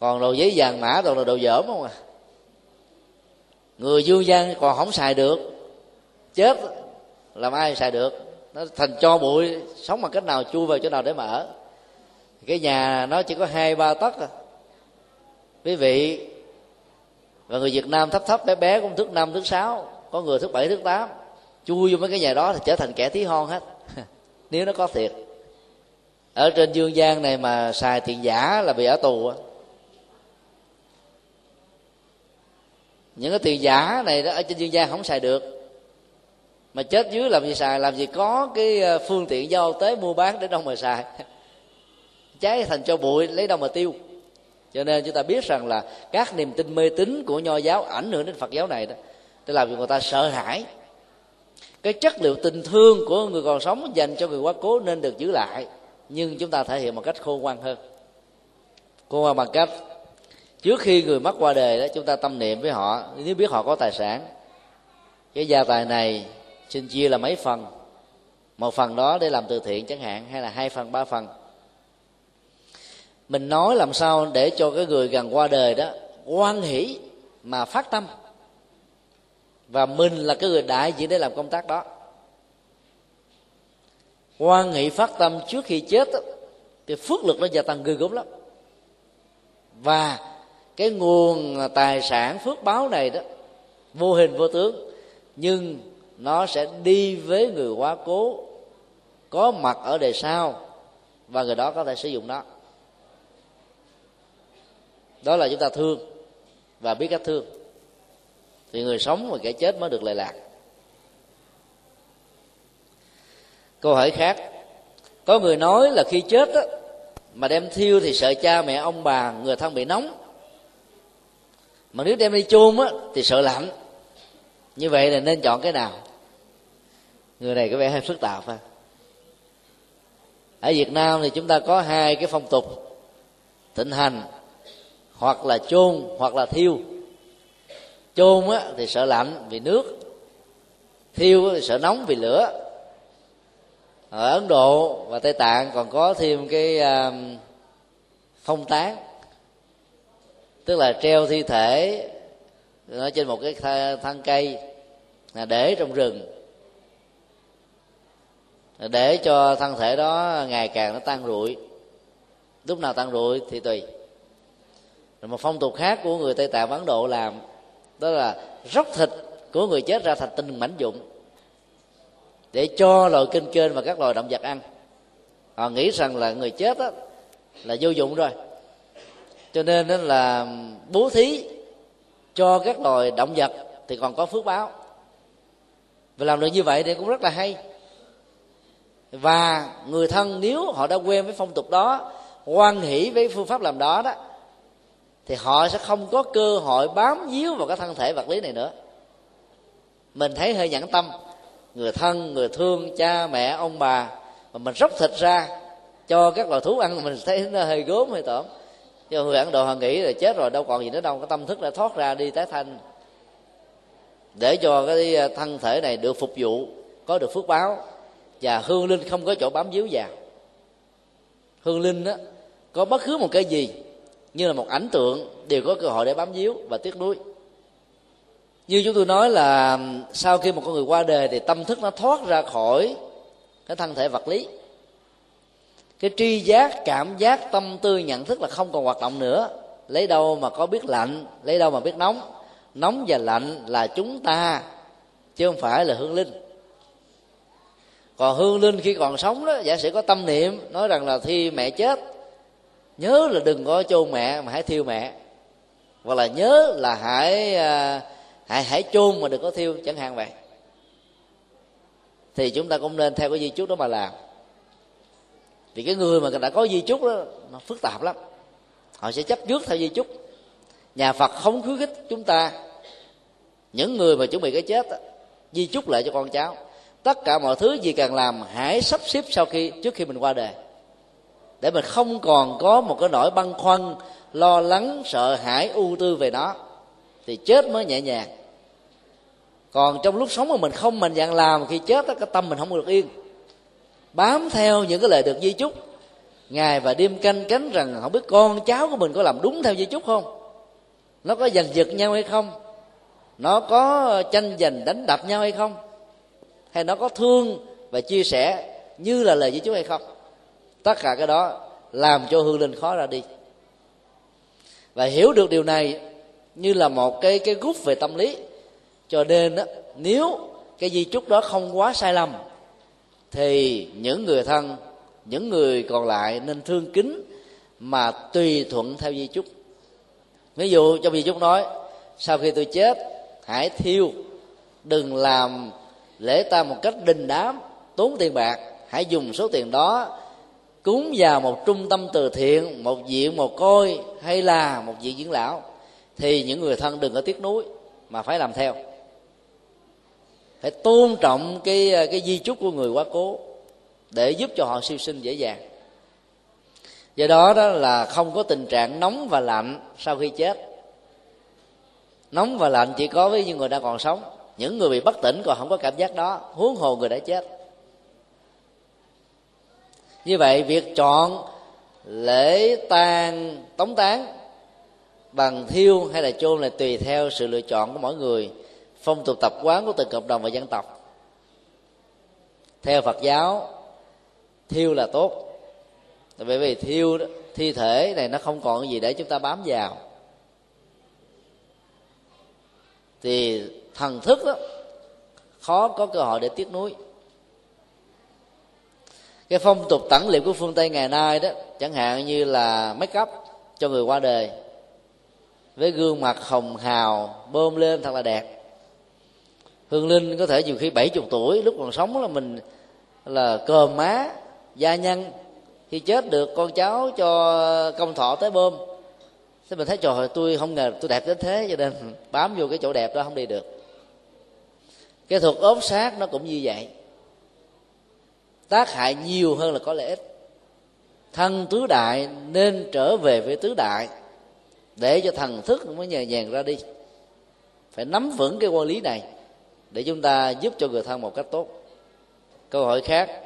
Còn đồ giấy vàng mã toàn là đồ dởm không à, người dương gian còn không xài được, chết làm ai xài được, nó thành cho bụi, sống bằng cách nào chui vào chỗ nào để mà ở. Cái nhà nó chỉ có 2-3 tấc à. Quý vị và người Việt Nam thấp thấp bé bé cũng thước 5 thước 6, có người thước 7 thước 8, chui vô mấy cái nhà đó thì trở thành kẻ tí hon hết nếu nó có thiệt. Ở trên dương gian này mà xài tiền giả là bị ở tù á. Những cái tiền giả này đó ở trên dương gian không xài được, mà chết dưới làm gì xài, làm gì có cái phương tiện giao tế mua bán để đâu mà xài, cháy thành cho bụi lấy đâu mà tiêu. Cho nên chúng ta biết rằng là các niềm tin mê tín của Nho giáo ảnh hưởng đến Phật giáo này đó, để làm cho người ta sợ hãi. Cái chất liệu tình thương của người còn sống dành cho người quá cố nên được giữ lại, nhưng chúng ta thể hiện một cách khôn ngoan hơn. Khôn ngoan bằng cách trước khi người mất qua đời đó, chúng ta tâm niệm với họ, nếu biết họ có tài sản, cái gia tài này xin chia là mấy phần, một phần đó để làm từ thiện chẳng hạn, hay là 2 phần 3 phần. Mình nói làm sao để cho cái người gần qua đời đó hoan hỷ mà phát tâm, và mình là cái người đại diện để làm công tác đó. Hoan hỷ phát tâm trước khi chết đó, thì phước lực nó gia tăng ghê gớm lắm, và cái nguồn tài sản phước báo này đó vô hình vô tướng, nhưng nó sẽ đi với người quá cố, có mặt ở đời sau, và người đó có thể sử dụng nó. Đó là chúng ta thương và biết cách thương, thì người sống và kẻ chết mới được lệ lạc. Câu hỏi khác, có người nói là khi chết đó, mà đem thiêu thì sợ cha mẹ ông bà người thân bị nóng, mà nếu đem đi chôn á thì sợ lạnh. Như vậy là nên chọn cái nào? Người này có vẻ hơi phức tạp ha. Ở Việt Nam thì chúng ta có 2 cái phong tục thịnh hành, hoặc là chôn hoặc là thiêu. Chôn á thì sợ lạnh vì nước, thiêu thì sợ nóng vì lửa. Ở Ấn Độ và Tây Tạng còn có thêm cái phong tán, tức là treo thi thể ở trên một cái thân cây, để trong rừng để cho thân thể đó ngày càng nó tan rụi. Lúc nào tan rụi thì tùy. Rồi một phong tục khác của người Tây Tạng và Ấn Độ làm, đó là róc thịt của người chết ra thành tinh mảnh vụn để cho loài kênh kênh và các loài động vật ăn. Họ nghĩ rằng là người chết đó là vô dụng rồi, cho nên đó là bố thí cho các loài động vật thì còn có phước báo. Và làm được như vậy thì cũng rất là hay. Và người thân nếu họ đã quen với phong tục đó, hoan hỷ với phương pháp làm đó đó, thì họ sẽ không có cơ hội bám víu vào cái thân thể vật lý này nữa. Mình thấy hơi nhẫn tâm, người thân, người thương, cha mẹ, ông bà, mà mình róc thịt ra cho các loài thú ăn, mình thấy nó hơi gớm hơi tởm. Chứ người Ấn Độ họ nghĩ là chết rồi đâu còn gì nữa đâu, cái tâm thức đã thoát ra đi tái thanh, để cho cái thân thể này được phục vụ, có được phước báo, và hương linh không có chỗ bám víu vào. Hương linh á, có bất cứ một cái gì như là một ảnh tượng đều có cơ hội để bám víu và tiếc nuối. Như chúng tôi nói là sau khi một con người qua đời thì tâm thức nó thoát ra khỏi cái thân thể vật lý, cái tri giác, cảm giác, tâm tư, nhận thức là không còn hoạt động nữa. Lấy đâu mà có biết lạnh, lấy đâu mà biết nóng. Nóng và lạnh là chúng ta, chứ không phải là hương linh. Còn hương linh khi còn sống đó, giả sử có tâm niệm nói rằng là khi mẹ chết, nhớ là đừng có chôn mẹ mà hãy thiêu mẹ, hoặc là nhớ là hãy chôn mà đừng có thiêu chẳng hạn vậy, thì chúng ta cũng nên theo cái di chúc đó mà làm. Thì cái người mà đã có di chúc đó nó phức tạp lắm, họ sẽ chấp trước theo di chúc. Nhà Phật không khuyến khích chúng ta, những người mà chuẩn bị cái chết đó, di chúc lại cho con cháu tất cả mọi thứ gì càng làm hãy sắp xếp sau khi, trước khi mình qua đời, để mình không còn có một cái nỗi băn khoăn, lo lắng, sợ hãi, ưu tư về nó, thì chết mới nhẹ nhàng. Còn trong lúc sống mà mình không mạnh dạn làm, khi chết đó, cái tâm mình không được yên, bám theo những cái lời được di chúc, ngày và đêm canh cánh rằng không biết con cháu của mình có làm đúng theo di chúc không, nó có giằng giật nhau hay không, nó có tranh giành đánh đập nhau hay không, hay nó có thương và chia sẻ như là lời di chúc hay không. Tất cả cái đó làm cho hương linh khó ra đi. Và hiểu được điều này như là một cái gút về tâm lý. Cho nên đó, nếu cái di chúc đó không quá sai lầm thì những người thân, những người còn lại nên thương kính mà tùy thuận theo di chúc. Ví dụ trong di chúc nói sau khi tôi chết hãy thiêu, đừng làm lễ tang một cách đình đám, tốn tiền bạc, hãy dùng số tiền đó cúng vào một trung tâm từ thiện, một viện mồ côi hay là một viện dưỡng lão, thì những người thân đừng có tiếc nuối mà phải làm theo. Phải tôn trọng cái di chúc của người quá cố để giúp cho họ siêu sinh dễ dàng. Do đó là không có tình trạng nóng và lạnh sau khi chết. Nóng và lạnh chỉ có với những người đã còn sống, những người bị bất tỉnh còn không có cảm giác đó, huống hồ người đã chết. Như vậy việc chọn lễ tang, tống táng bằng thiêu hay là chôn là tùy theo sự lựa chọn của mỗi người, phong tục tập quán của từng cộng đồng và dân tộc. Theo Phật giáo, thiêu là tốt, bởi vì thiêu đó, thi thể này nó không còn gì để chúng ta bám vào, thì thần thức đó khó có cơ hội để tiếc nuối. Cái phong tục tẩn liệm của phương Tây ngày nay đó, chẳng hạn như là make up cho người qua đời với gương mặt hồng hào bơm lên thật là đẹp. Hương linh có thể nhiều khi 70 tuổi, lúc còn sống là mình là cơm má da nhăn, khi chết được con cháu cho công thọ tới bơm, thế mình thấy trời ơi, tôi không ngờ tôi đẹp đến thế, cho nên bám vô cái chỗ đẹp đó không đi được. Cái thuật ốp xác nó cũng như vậy, tác hại nhiều hơn là có lợi ích. Thân tứ đại nên trở về với tứ đại để cho thần thức mới nhẹ nhàng ra đi. Phải nắm vững cái nguyên lý này để chúng ta giúp cho người thân một cách tốt. Câu hỏi khác: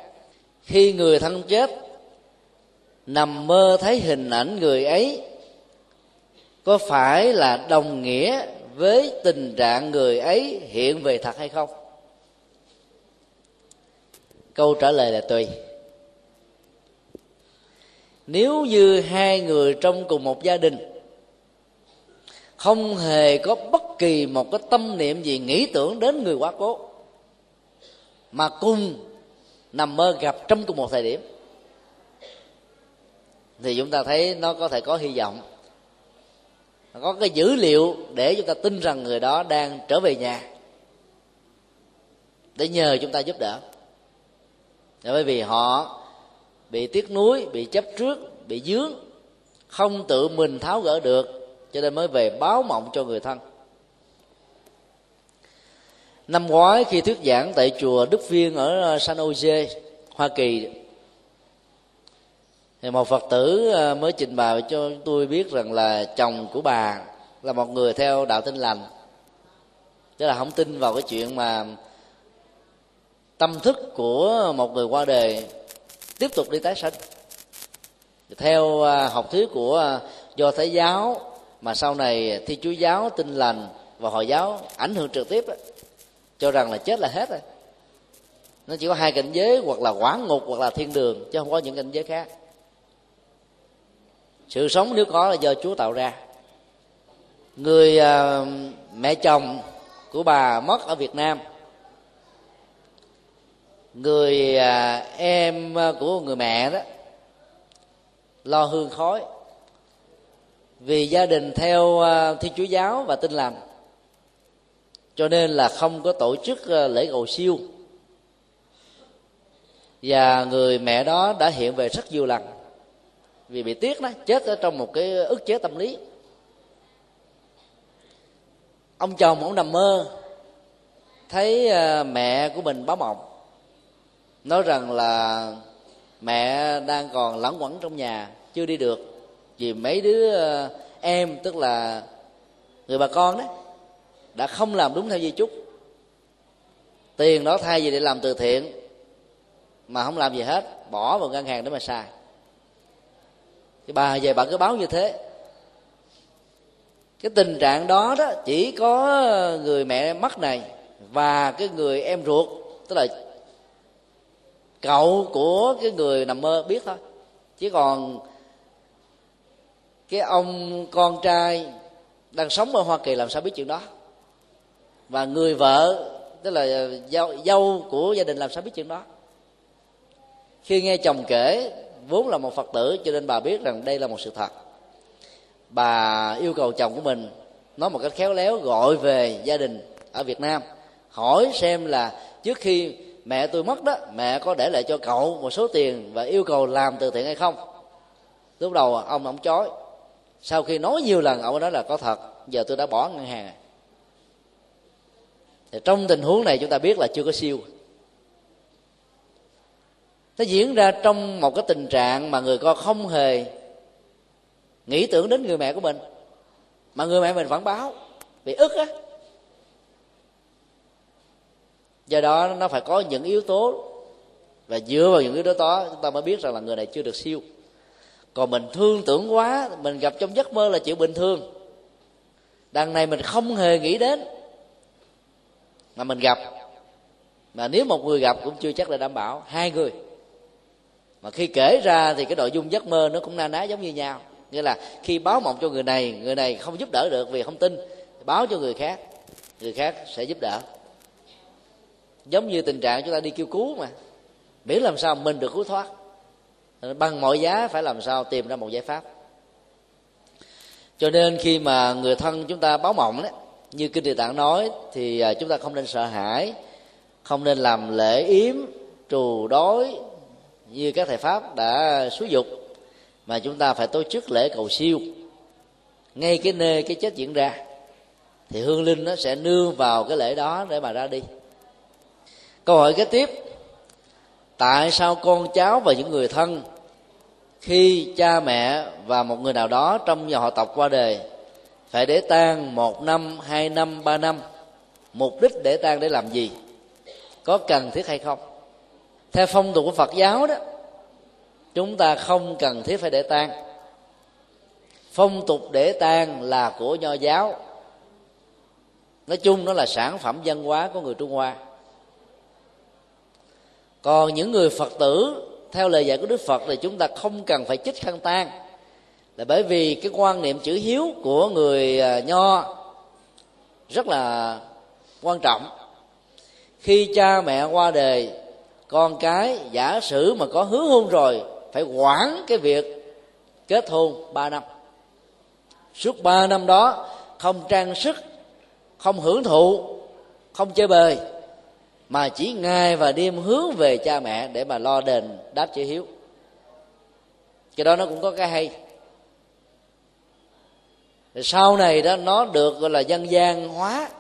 khi người thân chết, nằm mơ thấy hình ảnh người ấy có phải là đồng nghĩa với tình trạng người ấy hiện về thật hay không? Câu trả lời là tùy. Nếu như hai người trong cùng một gia đình không hề có bất kỳ một cái tâm niệm gì nghĩ tưởng đến người quá cố, mà cùng nằm mơ gặp trong cùng một thời điểm, thì chúng ta thấy nó có thể có hy vọng, có cái dữ liệu để chúng ta tin rằng người đó đang trở về nhà để nhờ chúng ta giúp đỡ. Bởi vì họ bị tiếc nuối, bị chấp trước, bị dướng, không tự mình tháo gỡ được, cho nên mới về báo mộng cho người thân. Năm ngoái khi thuyết giảng tại chùa Đức Viên ở San Jose, Hoa Kỳ, thì một Phật tử mới trình bày cho tôi biết rằng là chồng của bà là một người theo đạo Tin Lành, tức là không tin vào cái chuyện mà tâm thức của một người qua đời tiếp tục đi tái sanh. Theo học thuyết của Do Thái giáo, mà sau này Thiên Chúa giáo, Tin Lành và Hồi giáo ảnh hưởng trực tiếp, cho rằng là chết là hết rồi. Nó chỉ có hai cảnh giới, hoặc là hỏa ngục hoặc là thiên đường, chứ không có những cảnh giới khác. Sự sống nếu có là do Chúa tạo ra. Người mẹ chồng của bà mất ở Việt Nam, người em của người mẹ đó lo hương khói, vì gia đình theo Thiên Chúa giáo và Tin Lành cho nên là không có tổ chức lễ cầu siêu. Và người mẹ đó đã hiện về rất nhiều lần vì bị tiếc đó, chết ở trong một cái ức chế tâm lý. Ông chồng ông nằm mơ thấy mẹ của mình báo mộng, nói rằng là mẹ đang còn lẩn quẩn trong nhà chưa đi được, vì mấy đứa em, tức là người bà con đó, đã không làm đúng theo di chúc, tiền đó thay vì để làm từ thiện mà không làm gì hết, bỏ vào ngân hàng để mà xài. Thì bà về bà cứ báo như thế. Cái tình trạng đó đó chỉ có người mẹ mất này và cái người em ruột, tức là cậu của cái người nằm mơ biết thôi. Chứ còn cái ông con trai đang sống ở Hoa Kỳ làm sao biết chuyện đó, và người vợ, tức là dâu của gia đình làm sao biết chuyện đó. Khi nghe chồng kể, vốn là một Phật tử cho nên bà biết rằng đây là một sự thật. Bà yêu cầu chồng của mình nói một cách khéo léo, gọi về gia đình ở Việt Nam hỏi xem là trước khi mẹ tôi mất đó, mẹ có để lại cho cậu một số tiền và yêu cầu làm từ thiện hay không. Lúc đầu ông chối, sau khi nói nhiều lần ông nói là có thật, giờ tôi đã bỏ ngân hàng. Thì trong tình huống này chúng ta biết là chưa có siêu. Nó diễn ra trong một cái tình trạng mà người con không hề nghĩ tưởng đến người mẹ của mình, mà người mẹ mình vẫn báo bị ức á. Do đó nó phải có những yếu tố, và dựa vào những yếu tố đó chúng ta mới biết rằng là người này chưa được siêu. Còn mình thương tưởng quá, mình gặp trong giấc mơ là chuyện bình thường, đằng này mình không hề nghĩ đến mà mình gặp. Mà nếu một người gặp cũng chưa chắc là đảm bảo, hai người. Mà khi kể ra thì cái nội dung giấc mơ nó cũng na ná giống như nhau, nghĩa là khi báo mộng cho người này không giúp đỡ được vì không tin, báo cho người khác sẽ giúp đỡ. Giống như tình trạng chúng ta đi kêu cứu mà, miễn làm sao mình được cứu thoát, bằng mọi giá phải làm sao tìm ra một giải pháp. Cho nên khi mà người thân chúng ta báo mộng đó, như Kinh Địa Tạng nói, thì chúng ta không nên sợ hãi, không nên làm lễ yếm, trù đói như các thầy Pháp đã xúi dục, mà chúng ta phải tổ chức lễ cầu siêu ngay cái nơi cái chết diễn ra, thì hương linh nó sẽ nương vào cái lễ đó để mà ra đi. Câu hỏi kế tiếp: tại sao con cháu và những người thân khi cha mẹ và một người nào đó trong nhà họ tộc qua đời phải để tang 1 năm, 2 năm, 3 năm? Mục đích để tang để làm gì? Có cần thiết hay không? Theo phong tục của Phật giáo đó, chúng ta không cần thiết phải để tang. Phong tục để tang là của Nho giáo, nói chung nó là sản phẩm văn hóa của người Trung Hoa. Còn những người Phật tử theo lời dạy của Đức Phật thì chúng ta không cần phải chích khăn tang, là bởi vì cái quan niệm chữ hiếu của người Nho rất là quan trọng. Khi cha mẹ qua đời, con cái giả sử mà có hứa hôn rồi phải quản cái việc kết hôn 3 năm. Suốt 3 năm đó không trang sức, không hưởng thụ, không chơi bời, mà chỉ ngày và đêm hướng về cha mẹ để mà lo đền đáp chữ hiếu. Cái đó nó cũng có cái hay. Sau này đó nó được gọi là dân gian hóa,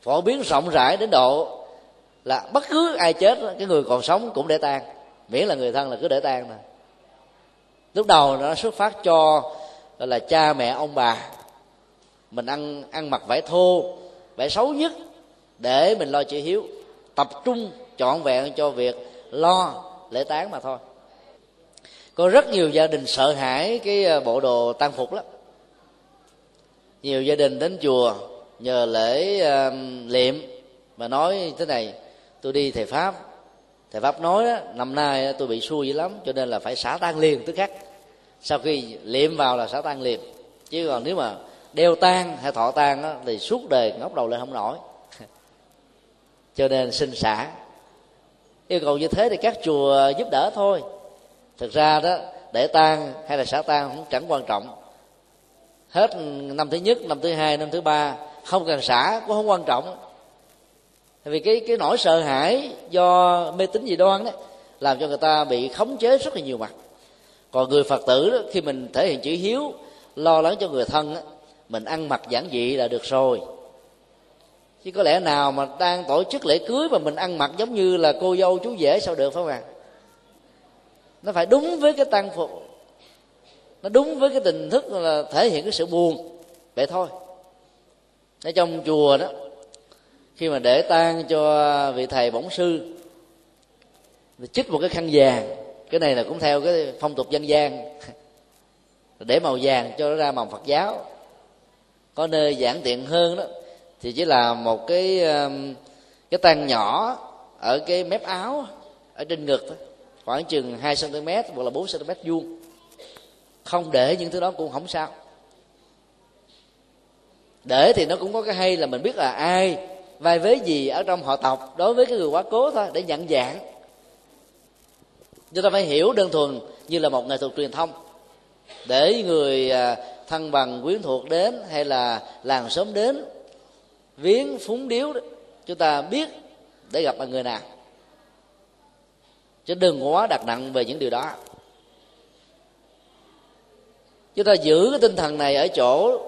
phổ biến rộng rãi đến độ là bất cứ ai chết, cái người còn sống cũng để tang, miễn là người thân là cứ để tang thôi. Lúc đầu nó xuất phát cho gọi là cha mẹ ông bà mình ăn mặc vải thô, vải xấu nhất để mình lo chữ hiếu, tập trung trọn vẹn cho việc lo lễ táng mà thôi. Có rất nhiều gia đình sợ hãi cái bộ đồ tang phục lắm. Nhiều gia đình đến chùa nhờ lễ liệm mà nói thế này: tôi đi thầy Pháp nói đó, năm nay tôi bị xui dữ lắm, cho nên là phải xả tang liền tức khắc. Sau khi liệm vào là xả tang liền, chứ còn nếu mà đeo tang hay thọ tang đó, thì suốt đời ngóc đầu lên không nổi. Cho nên xin xả. Yêu cầu như thế thì các chùa giúp đỡ thôi. Thực ra đó, để tang hay là xả tang cũng chẳng quan trọng. Hết năm thứ nhất, năm thứ hai, năm thứ ba không cần xả cũng không quan trọng. Tại vì cái nỗi sợ hãi do mê tín dị đoan đó, làm cho người ta bị khống chế rất là nhiều mặt. Còn người Phật tử đó, khi mình thể hiện chữ hiếu, lo lắng cho người thân đó, mình ăn mặc giản dị là được rồi. Chứ có lẽ nào mà đang tổ chức lễ cưới mà mình ăn mặc giống như là cô dâu chú rể sao được, phải không ạ? Nó phải đúng với cái tang phục, nó đúng với cái tình thức là thể hiện cái sự buồn vậy thôi. Ở trong chùa đó, khi mà để tang cho vị thầy bổn sư, chích một cái khăn vàng, cái này là cũng theo cái phong tục dân gian, để màu vàng cho nó ra màu Phật giáo. Có nơi giản tiện hơn đó thì chỉ là một cái tang nhỏ ở cái mép áo, ở trên ngực đó, khoảng chừng 2 cm hoặc là 4 cm vuông, không để những thứ đó cũng không sao. Để thì nó cũng có cái hay là mình biết là ai vai vế gì ở trong họ tộc đối với cái người quá cố thôi, để nhận dạng. Chúng ta phải hiểu đơn thuần như là một nghệ thuật truyền thông, để người thân bằng quyến thuộc đến hay là làng xóm đến viếng phúng điếu đó, chúng ta biết để gặp người nào, chứ đừng quá đặt nặng về những điều đó. Chúng ta giữ cái tinh thần này ở chỗ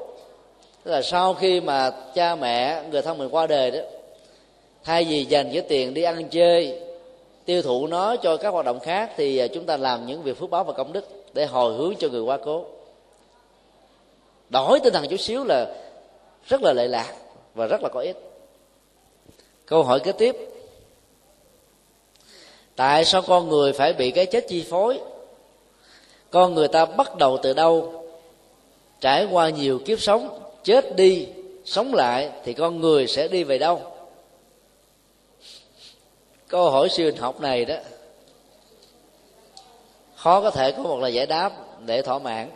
là sau khi mà cha mẹ người thân mình qua đời đó, thay vì dành cái tiền đi ăn chơi tiêu thụ nó cho các hoạt động khác, thì chúng ta làm những việc phước báo và công đức để hồi hướng cho người quá cố. Đổi tinh thần chút xíu là rất là lệ lạc và rất là có ích. Câu hỏi kế tiếp: tại sao con người phải bị cái chết chi phối? Con người ta bắt đầu từ đâu? Trải qua nhiều kiếp sống, chết đi sống lại thì con người sẽ đi về đâu? Câu hỏi siêu hình học này đó khó có thể có một lời giải đáp để thỏa mãn.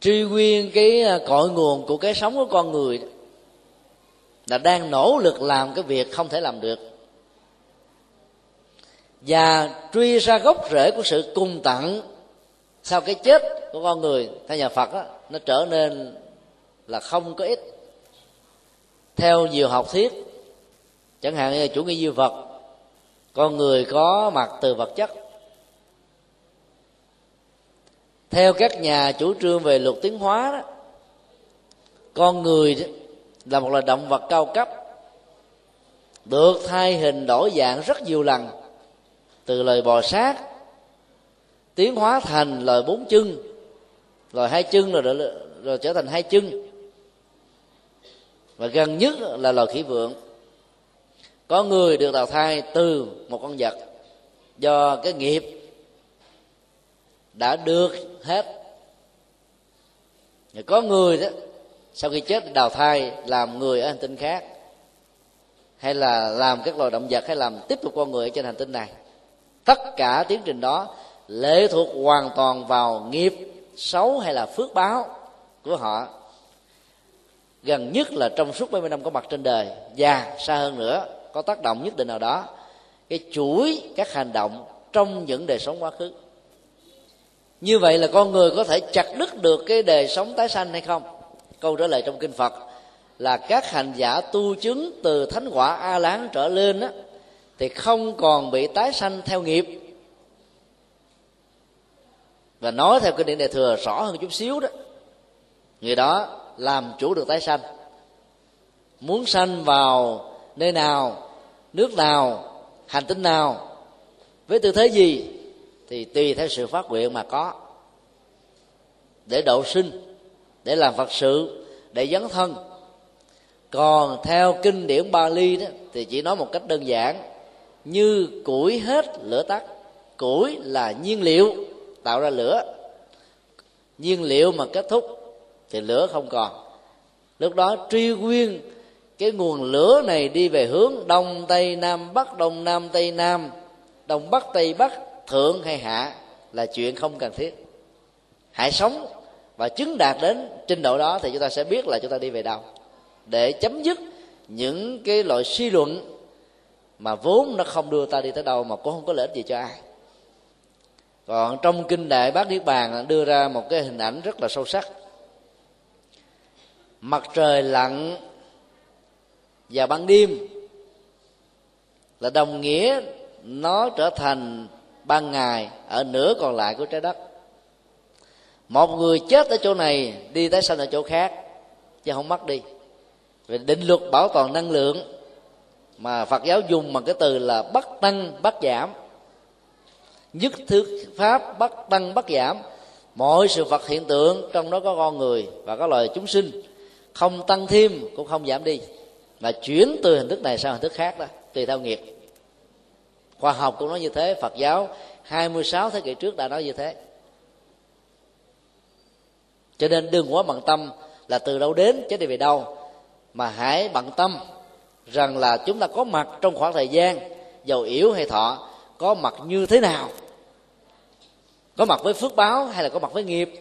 Truy nguyên cái cội nguồn của cái sống của con người là đang nỗ lực làm cái việc không thể làm được, và truy ra gốc rễ của sự cùng tận sau cái chết của con người, theo nhà Phật đó, nó trở nên là không có ích. Theo nhiều học thuyết, chẳng hạn như chủ nghĩa duy vật, con người có mặt từ vật chất. Theo các nhà chủ trương về luật tiến hóa đó, con người là một loài động vật cao cấp, được thay hình đổi dạng rất nhiều lần, từ loài bò sát tiến hóa thành loài 4 chân, loài 2 chân, rồi trở thành 2 chân, và gần nhất là loài khỉ vượn. Có người được đào thai từ một con vật do cái nghiệp đã được hết. Có người đó sau khi chết đào thai làm người ở hành tinh khác, hay là làm các loài động vật, hay làm tiếp tục con người ở trên hành tinh này. Tất cả tiến trình đó lệ thuộc hoàn toàn vào nghiệp xấu hay là phước báo của họ, gần nhất là trong suốt 70 năm có mặt trên đời, và xa hơn nữa có tác động nhất định nào đó cái chuỗi các hành động trong những đời sống quá khứ. Như vậy là con người có thể chặt đứt được cái đời sống tái sanh hay không? Câu trả lời trong kinh Phật là các hành giả tu chứng từ thánh quả A Lán trở lên đó, thì không còn bị tái sanh theo nghiệp. Và nói theo kinh điển Đại Thừa rõ hơn chút xíu đó, người đó làm chủ được tái sanh, muốn sanh vào nơi nào, nước nào, hành tinh nào, với tư thế gì thì tùy theo sự phát nguyện mà có, để độ sinh, để làm Phật sự, để dấn thân. Còn theo kinh điển Pali đó thì chỉ nói một cách đơn giản: như củi hết lửa tắt. Củi là nhiên liệu tạo ra lửa, nhiên liệu mà kết thúc thì lửa không còn. Lúc đó truy nguyên cái nguồn lửa này đi về hướng đông tây nam bắc, đông nam tây nam, đông bắc tây bắc, thượng hay hạ là chuyện không cần thiết. Hãy sống và chứng đạt đến trình độ đó thì chúng ta sẽ biết là chúng ta đi về đâu, để chấm dứt những cái loại suy luận mà vốn nó không đưa ta đi tới đâu, mà cũng không có lợi ích gì cho ai. Còn trong kinh Đại Bát Niết Bàn đưa ra một cái hình ảnh rất là sâu sắc: mặt trời lặn vào ban đêm, là đồng nghĩa nó trở thành ban ngày ở nửa còn lại của trái đất. Một người chết ở chỗ này đi tái sanh ở chỗ khác chứ không mất đi. Về định luật bảo toàn năng lượng mà Phật giáo dùng bằng cái từ là bất tăng bất giảm, nhất thứ pháp bất tăng bất giảm. Mọi sự vật hiện tượng trong đó có con người và các loài chúng sinh không tăng thêm cũng không giảm đi, mà chuyển từ hình thức này sang hình thức khác đó, tùy theo nghiệp. Khoa học cũng nói như thế, Phật giáo 26 thế kỷ trước đã nói như thế. Cho nên đừng quá bận tâm là từ đâu đến, chết đi về đâu, mà hãy bận tâm rằng là chúng ta có mặt trong khoảng thời gian giàu yếu hay thọ, có mặt như thế nào, có mặt với phước báo hay là có mặt với nghiệp,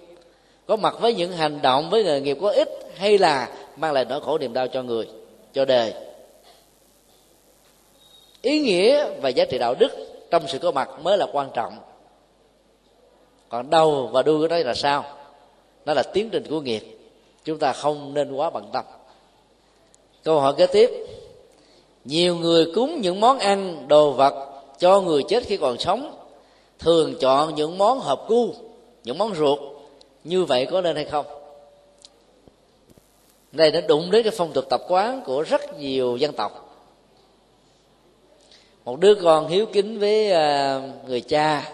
có mặt với những hành động, với nghề nghiệp có ích hay là mang lại nỗi khổ niềm đau cho người, cho đời. Ý nghĩa và giá trị đạo đức trong sự có mặt mới là quan trọng, còn đầu và đuôi của nó là sao? Nó là tiến trình của nghiệp, chúng ta không nên quá bận tâm. Câu hỏi kế tiếp: nhiều người cúng những món ăn, đồ vật cho người chết khi còn sống, thường chọn những món hộp cu, những món ruột, như vậy có nên hay không? Đây nó đụng đến cái phong tục tập quán của rất nhiều dân tộc. Một đứa con hiếu kính với người cha,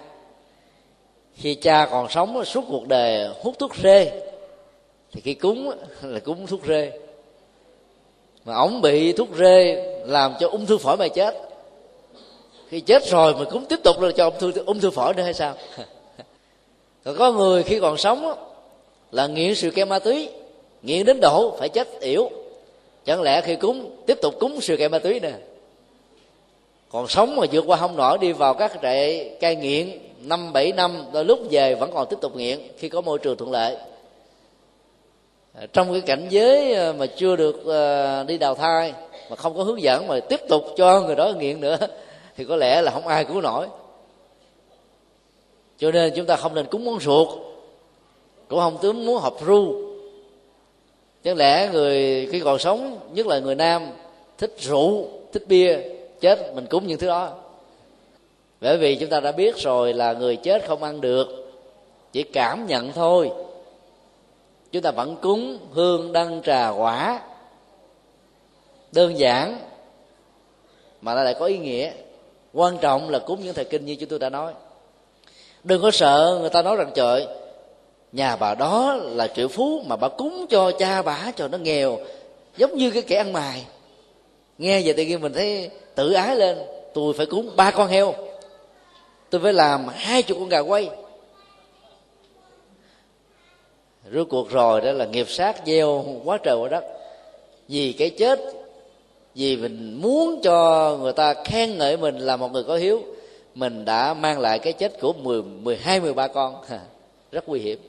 khi cha còn sống suốt cuộc đời hút thuốc rê, thì khi cúng là cúng thuốc rê. Mà ổng bị thuốc rê làm cho ung thư phổi mà chết, khi chết rồi mà cúng tiếp tục là cho ung thư phổi nữa hay sao? Còn có người khi còn sống là nghiện sự ke ma túy, nghiện đến độ phải chết yểu, chẳng lẽ khi cúng tiếp tục cúng sự ke ma túy nè? Còn sống mà vượt qua không nổi, đi vào các trại cai nghiện 5-7 năm, rồi lúc về vẫn còn tiếp tục nghiện khi có môi trường thuận lợi. Trong cái cảnh giới mà chưa được đi đào thai, mà không có hướng dẫn, mà tiếp tục cho người đó nghiện nữa, thì có lẽ là không ai cứu nổi. Cho nên chúng ta không nên cúng món ruột, cũng không tướng muốn hộp ru. Chẳng lẽ người khi còn sống, nhất là người nam, thích rượu, thích bia, chết mình cúng những thứ đó. Bởi vì chúng ta đã biết rồi là người chết không ăn được, chỉ cảm nhận thôi. Chúng ta vẫn cúng hương, đăng, trà, quả, đơn giản mà nó lại có ý nghĩa. Quan trọng là cúng những thời kinh như chúng tôi đã nói. Đừng có sợ người ta nói rằng trời, nhà bà đó là triệu phú mà bà cúng cho cha bà cho nó nghèo, giống như cái kẻ ăn mày. Nghe vậy tự nhiên mình thấy tự ái lên, tôi phải cúng 3 con heo, tôi phải làm 20 con gà quay. Rốt cuộc rồi đó là nghiệp sát gieo quá trời quá đất. Vì cái chết, vì mình muốn cho người ta khen ngợi mình là một người có hiếu, mình đã mang lại cái chết của 10, 12, 13 con. Rất nguy hiểm.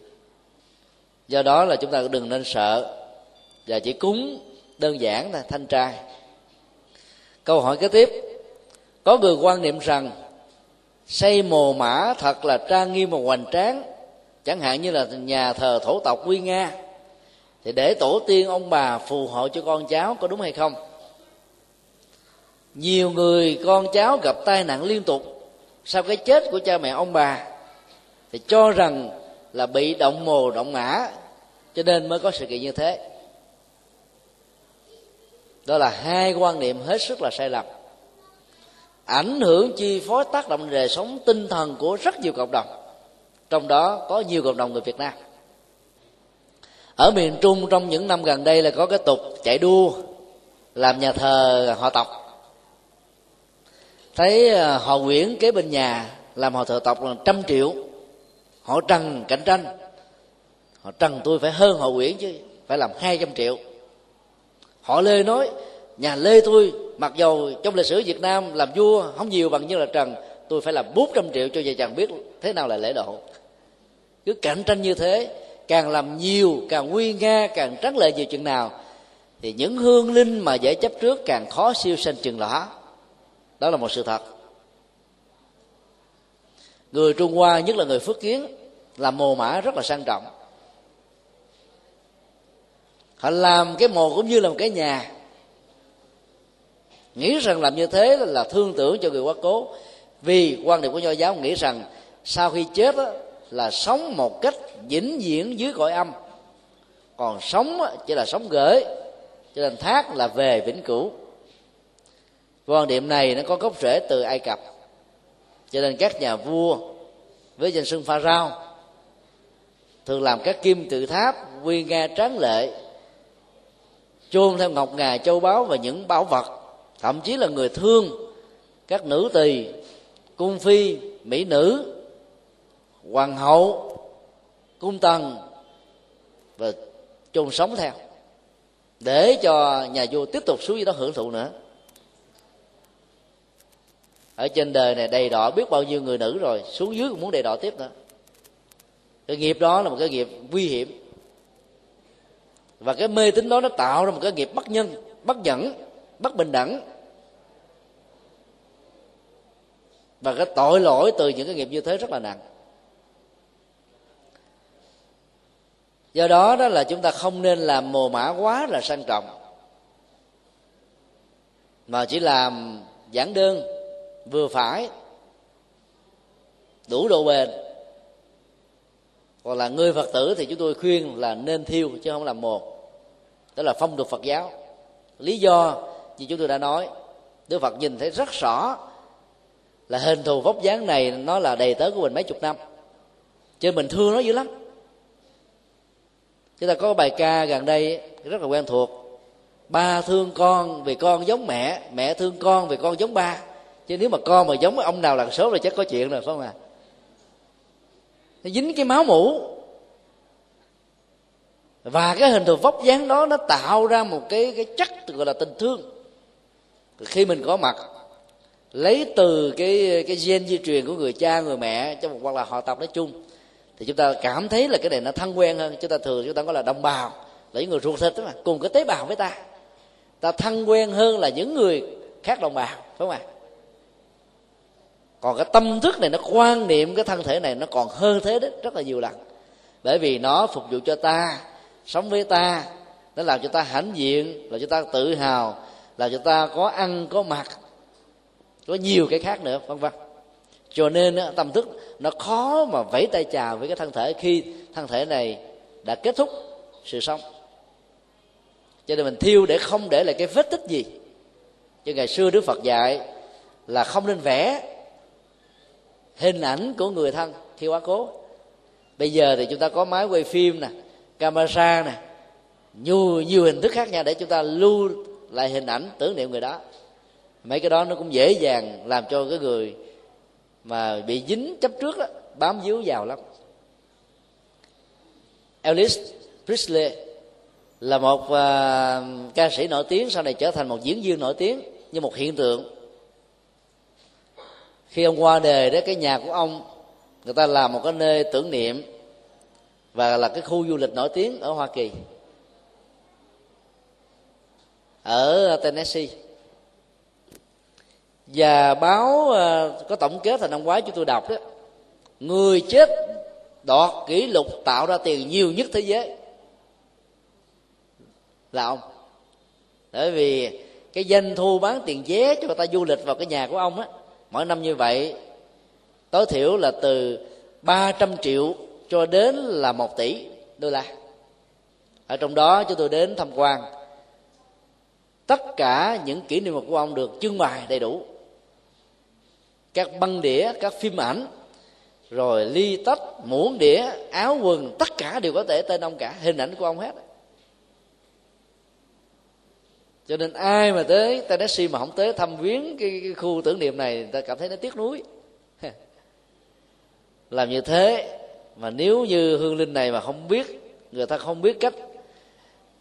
Do đó là chúng ta đừng nên sợ, và chỉ cúng đơn giản là thanh trai. Câu hỏi kế tiếp: có người quan niệm rằng xây mồ mã thật là trang nghiêm và hoành tráng, chẳng hạn như là nhà thờ thổ tộc Quy Nga, thì để tổ tiên ông bà phù hộ cho con cháu, có đúng hay không? Nhiều người con cháu gặp tai nạn liên tục sau cái chết của cha mẹ ông bà, thì cho rằng là bị động mồ động mã, cho nên mới có sự kiện như thế. Đó là hai quan niệm hết sức là sai lầm, ảnh hưởng chi phối tác động đời sống tinh thần của rất nhiều cộng đồng, trong đó có nhiều cộng đồng người Việt Nam. Ở miền Trung trong những năm gần đây là có cái tục chạy đua làm nhà thờ họ tộc. Thấy họ Nguyễn kế bên nhà làm họ thờ tộc là 100 triệu, họ Trần cạnh tranh, họ Trần tôi phải hơn họ Nguyễn chứ, phải làm 200 triệu. Họ Lê nói nhà Lê tôi mặc dầu trong lịch sử Việt Nam làm vua không nhiều bằng như là Trần, tôi phải làm 400 triệu cho vợ chồng biết thế nào là lễ độ. Cứ cạnh tranh như thế, càng làm nhiều, càng uy nga, càng trắng lệ nhiều chừng nào, thì những hương linh mà dễ chấp trước càng khó siêu sanh chừng đó. Đó là một sự thật. Người Trung Hoa, nhất là người Phước Kiến, làm mồ mã rất là sang trọng. Họ làm cái mồ cũng như là một cái nhà, nghĩ rằng làm như thế là thương tưởng cho người quá cố, vì quan điểm của Nho giáo nghĩ rằng sau khi chết là sống một cách vĩnh viễn dưới cõi âm, còn sống chỉ là sống gửi, cho nên thác là về vĩnh cửu. Quan điểm này nó có gốc rễ từ Ai Cập, cho nên các nhà vua với danh xưng Pharaoh thường làm các kim tự tháp nguy nga tráng lệ, chôn theo ngọc ngà châu báu và những bảo vật, thậm chí là người thương, các nữ tỳ, cung phi, mỹ nữ, hoàng hậu, cung tần và chôn sống theo, để cho nhà vua tiếp tục xuống dưới đó hưởng thụ nữa. Ở trên đời này đầy đọa biết bao nhiêu người nữ rồi, xuống dưới cũng muốn đầy đọa tiếp nữa. Cái nghiệp đó là một cái nghiệp nguy hiểm, và cái mê tín đó nó tạo ra một cái nghiệp bất nhân, bất nhẫn, bất bình đẳng, và cái tội lỗi từ những cái nghiệp như thế rất là nặng. Do đó đó là chúng ta không nên làm mồ mả quá là sang trọng, mà chỉ làm giản đơn, vừa phải, đủ độ bền. Còn là người Phật tử thì chúng tôi khuyên là nên thiêu chứ không làm mồ. Đó là phong tục Phật giáo. Lý do như chúng tôi đã nói, Đức Phật nhìn thấy rất rõ là hình thù vóc dáng này nó là đầy tớ của mình mấy chục năm, chứ mình thương nó dữ lắm. Chúng ta có bài ca gần đây rất là quen thuộc: ba thương con vì con giống mẹ, mẹ thương con vì con giống ba. Chứ nếu mà con mà giống ông nào làng xóm là chắc có chuyện rồi, phải không ạ? Nó dính cái máu mủ, và cái hình thù vóc dáng đó nó tạo ra một cái chất gọi là tình thương. Khi mình có mặt, lấy từ cái gen di truyền của người cha, người mẹ trong một, hoặc là họ tộc nói chung, thì chúng ta cảm thấy là cái này nó thân quen hơn. Chúng ta gọi là đồng bào, là những người ruột thịt đó mà, cùng cái tế bào với ta thân quen hơn là những người khác đồng bào, phải không ạ? Còn cái tâm thức này nó quan niệm cái thân thể này nó còn hơn thế đấy rất là nhiều lần, bởi vì nó phục vụ cho ta, sống với ta, nó làm cho ta hãnh diện, làm cho ta tự hào, làm cho ta có ăn có mặc, có nhiều cái khác nữa, vân vân. Cho nên tâm thức nó khó mà vẫy tay chào với cái thân thể khi thân thể này đã kết thúc sự sống. Cho nên mình thiêu để không để lại cái vết tích gì. Chứ ngày xưa Đức Phật dạy là không nên vẽ hình ảnh của người thân khi quá cố. Bây giờ thì chúng ta có máy quay phim nè, camera nè, nhiều hình thức khác nhau để chúng ta lưu lại hình ảnh tưởng niệm người đó. Mấy cái đó nó cũng dễ dàng làm cho cái người mà bị dính chấp trước đó bám víu vào lắm. Elvis Presley là một ca sĩ nổi tiếng, sau này trở thành một diễn viên nổi tiếng, như một hiện tượng. Khi ông qua đời đó, cái nhà của ông người ta làm một cái nơi tưởng niệm, và là cái khu du lịch nổi tiếng ở Hoa Kỳ, ở Tennessee. Và báo có tổng kết hồi năm ngoái chúng tôi đọc đó, người chết đoạt kỷ lục tạo ra tiền nhiều nhất thế giới là ông. Bởi vì cái doanh thu bán tiền vé cho người ta du lịch vào cái nhà của ông á, mỗi năm như vậy tối thiểu là từ 300 triệu cho đến là 1 tỷ đô la. Ở trong đó chúng tôi đến tham quan, tất cả những kỷ niệm của ông được trưng bày đầy đủ, các băng đĩa, các phim ảnh, rồi ly tách, muỗng đĩa, áo quần, tất cả đều có thể tên ông cả, hình ảnh của ông hết. Cho nên ai mà tới Tennessee mà không tới thăm viếng cái khu tưởng niệm này, người ta cảm thấy nó tiếc nuối. Làm như thế mà nếu như hương linh này mà không biết, người ta không biết cách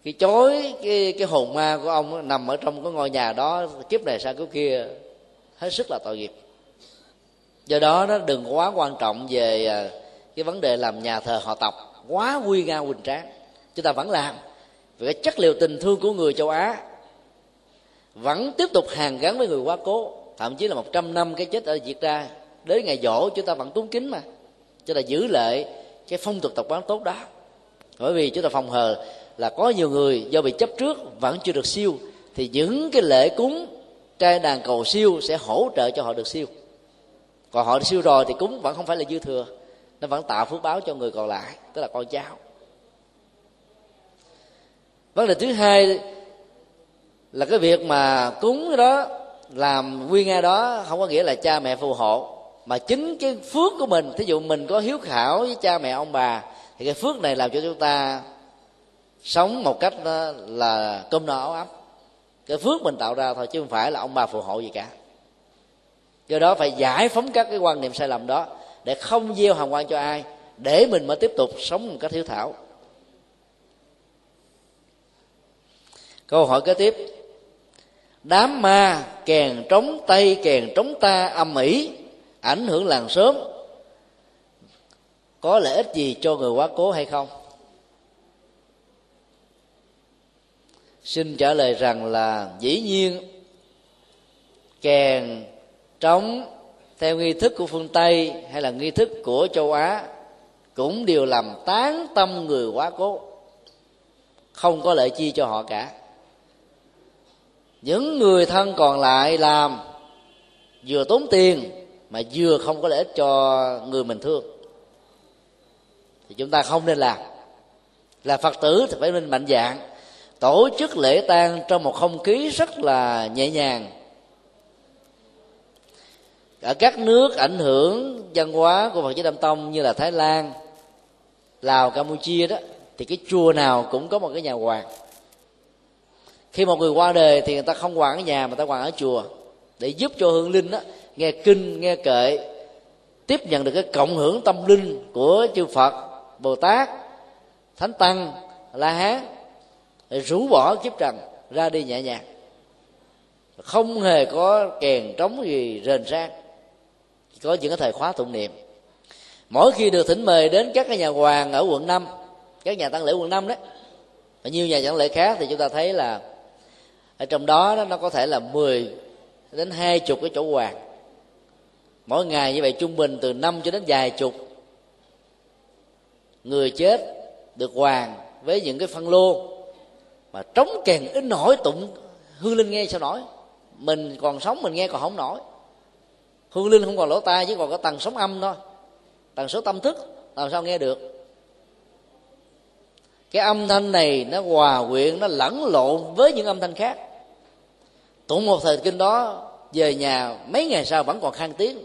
cái chối cái hồn ma của ông đó, nằm ở trong cái ngôi nhà đó kiếp này sang kiếp kia, hết sức là tội nghiệp. Do đó nó đừng quá quan trọng về cái vấn đề làm nhà thờ họ tộc quá quy nga huỳnh tráng. Chúng ta vẫn làm, vì cái chất liệu tình thương của người châu Á vẫn tiếp tục hàn gắn với người quá cố. Thậm chí là 100 năm cái chết ở Việt Nam, đến ngày giỗ chúng ta vẫn cúng kính mà, chúng ta giữ lại cái phong tục tập quán tốt đó. Bởi vì chúng ta phòng hờ là có nhiều người do bị chấp trước vẫn chưa được siêu, thì những cái lễ cúng trai đàn cầu siêu sẽ hỗ trợ cho họ được siêu. Còn họ siêu rồi thì cúng vẫn không phải là dư thừa, nó vẫn tạo phước báo cho người còn lại, tức là con cháu. Vấn đề thứ hai là cái việc mà cúng cái đó, làm quy nga đó không có nghĩa là cha mẹ phù hộ, mà chính cái phước của mình. Thí dụ mình có hiếu khảo với cha mẹ ông bà thì cái phước này làm cho chúng ta sống một cách là cơm no áo ấm. Cái phước mình tạo ra thôi chứ không phải là ông bà phù hộ gì cả. Do đó phải giải phóng các cái quan niệm sai lầm đó để không gieo hàm oan cho ai, để mình mới tiếp tục sống một cách hiếu thảo. Câu hỏi kế tiếp: đám ma kèn trống Tây kèn trống ta âm ỉ ảnh hưởng làng xóm, có lợi ích gì cho người quá cố hay không? Xin trả lời rằng là dĩ nhiên kèn trống theo nghi thức của phương Tây hay là nghi thức của châu Á cũng đều làm tán tâm người quá cố, không có lợi chi cho họ cả. Những người thân còn lại làm vừa tốn tiền mà vừa không có lợi ích cho người mình thương thì chúng ta không nên làm. Là Phật tử thì phải nên mạnh dạn tổ chức lễ tang trong một không khí rất là nhẹ nhàng. Ở các nước ảnh hưởng văn hóa của Phật giáo Nam Tông như là Thái Lan, Lào, Campuchia đó, thì cái chùa nào cũng có một cái nhà hoàng. Khi một người qua đời thì người ta không quàng ở nhà mà ta quàng ở chùa, để giúp cho hương linh đó nghe kinh, nghe kệ, tiếp nhận được cái cộng hưởng tâm linh của chư Phật, Bồ Tát, Thánh Tăng, La Hán, rũ bỏ kiếp trần ra đi nhẹ nhàng, không hề có kèn trống gì rền rang. Có những cái thời khóa tụng niệm. Mỗi khi được thỉnh mời đến các cái nhà hoàng ở quận 5, các nhà tăng lễ quận 5 đấy, và nhiều nhà tăng lễ khác, thì chúng ta thấy là ở trong đó, nó có thể là 10 đến 20 cái chỗ hoàng. Mỗi ngày như vậy trung bình từ 5 cho đến vài chục người chết được hoàng với những cái phân lô mà trống kèn ít nổi tụng. Hương linh nghe sao nổi? Mình còn sống mình nghe còn không nổi. Hương linh không còn lỗ tai, chứ còn có tần sóng âm thôi, tần số tâm thức, làm sao nghe được? Cái âm thanh này nó hòa quyện, nó lẫn lộn với những âm thanh khác. Tụng một thời kinh đó, về nhà mấy ngày sau vẫn còn khan tiếng.